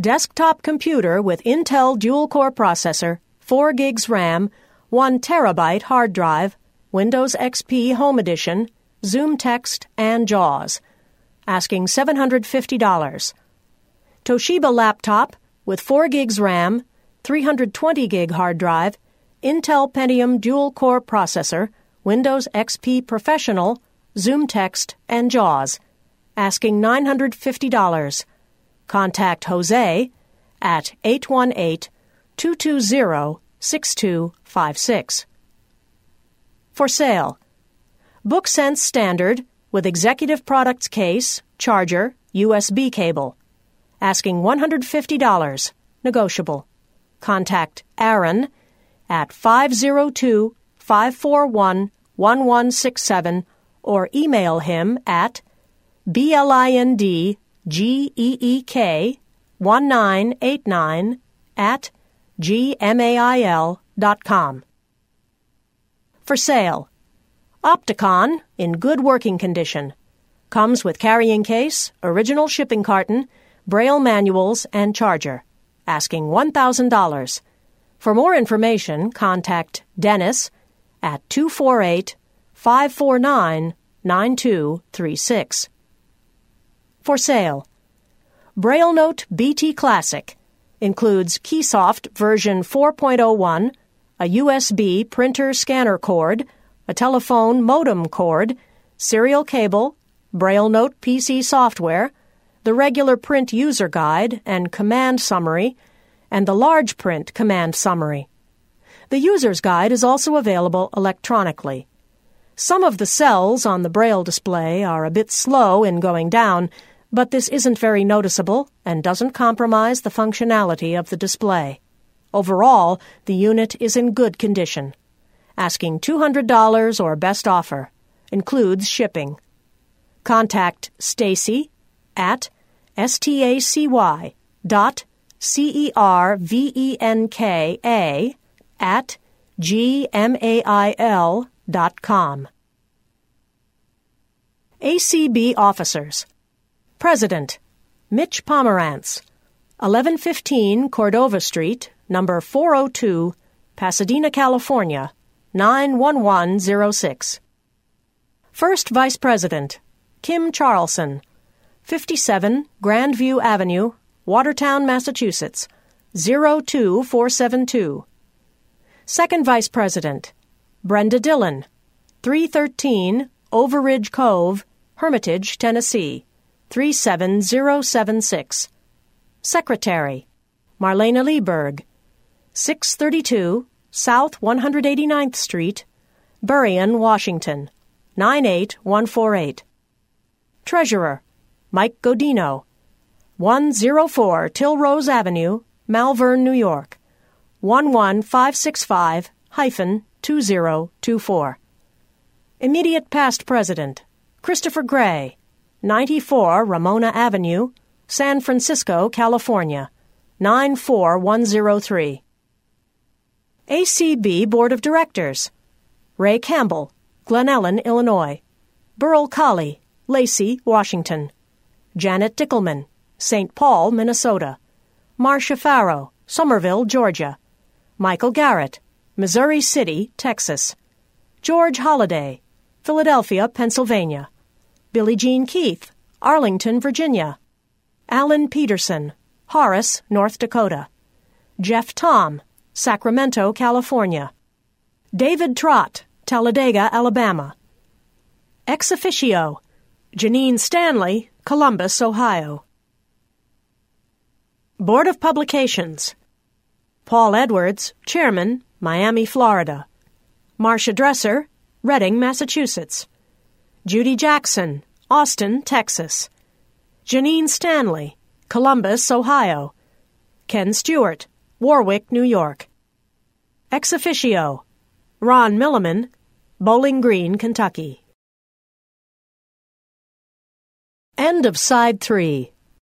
Desktop computer with Intel dual-core processor, four gigs RAM, one terabyte hard drive, Windows X P Home Edition, Zoom Text, and JAWS. Asking seven hundred fifty dollars. Toshiba laptop with four gigs RAM, three hundred twenty gig hard drive, Intel Pentium dual-core processor, Windows X P Professional, Zoom Text, and JAWS. asking nine hundred fifty dollars. Contact Jose at eight one eight, two two zero, six two five six. For sale, BookSense Standard with Executive Products Case, Charger, U S B Cable. Asking one hundred fifty dollars. Negotiable. Contact Aaron at five oh two, five four one, one one six seven or email him at blindgeek1989 at gmail dot com. For sale, Opticon in good working condition. Comes with carrying case, original shipping carton, Braille manuals, and charger. Asking one thousand dollars. For more information, contact Dennis at two four eight, five four nine, nine two three six. For sale, BrailleNote B T Classic includes Keysoft version four point oh one, a U S B printer scanner cord, a telephone modem cord, serial cable, BrailleNote P C software, the regular print user guide and command summary, and the large print command summary. The user's guide is also available electronically. Some of the cells on the Braille display are a bit slow in going down, but this isn't very noticeable and doesn't compromise the functionality of the display. Overall, the unit is in good condition. Asking two hundred dollars or best offer. Includes shipping. Contact Stacy at stacy dot cervenka at gmail dot com. A C B Officers. President, Mitch Pomerantz, eleven fifteen Cordova Street, number four oh two, Pasadena, California, nine one one oh six. First Vice President, Kim Charlson, fifty-seven Grandview Avenue, Watertown, Massachusetts, zero two four seven two. Second Vice President, Brenda Dillon, three thirteen Overridge Cove, Hermitage, Tennessee, three seven zero seven six. Secretary, Marlena Lieberg, six thirty-two South one hundred eighty-ninth Street, Burien, Washington, nine eight one four eight. Treasurer, Mike Godino, one oh four Tilrose Avenue, Malvern, New York, one one five six five, two oh two four. Immediate Past President, Christopher Gray, ninety-four Ramona Avenue, San Francisco, California, nine four one oh three. A C B Board of Directors, Ray Campbell, Glen Ellen, Illinois, Burl Colley, Lacey, Washington, Janet Dickelman, Saint Paul, Minnesota, Marcia Farrow, Somerville, Georgia, Michael Garrett, Missouri City, Texas, George Holliday, Philadelphia, Pennsylvania, Billie Jean Keith, Arlington, Virginia, Alan Peterson, Horace, North Dakota, Jeff Tom, Sacramento, California, David Trott, Talladega, Alabama. Ex officio, Janine Stanley, Columbus, Ohio. Board of Publications, Paul Edwards, Chairman, Miami, Florida, Marcia Dresser, Reading, Massachusetts, Judy Jackson, Austin, Texas, Janine Stanley, Columbus, Ohio, Ken Stewart, Warwick, New York. Ex officio, Ron Milliman, Bowling Green, Kentucky. End of Side three.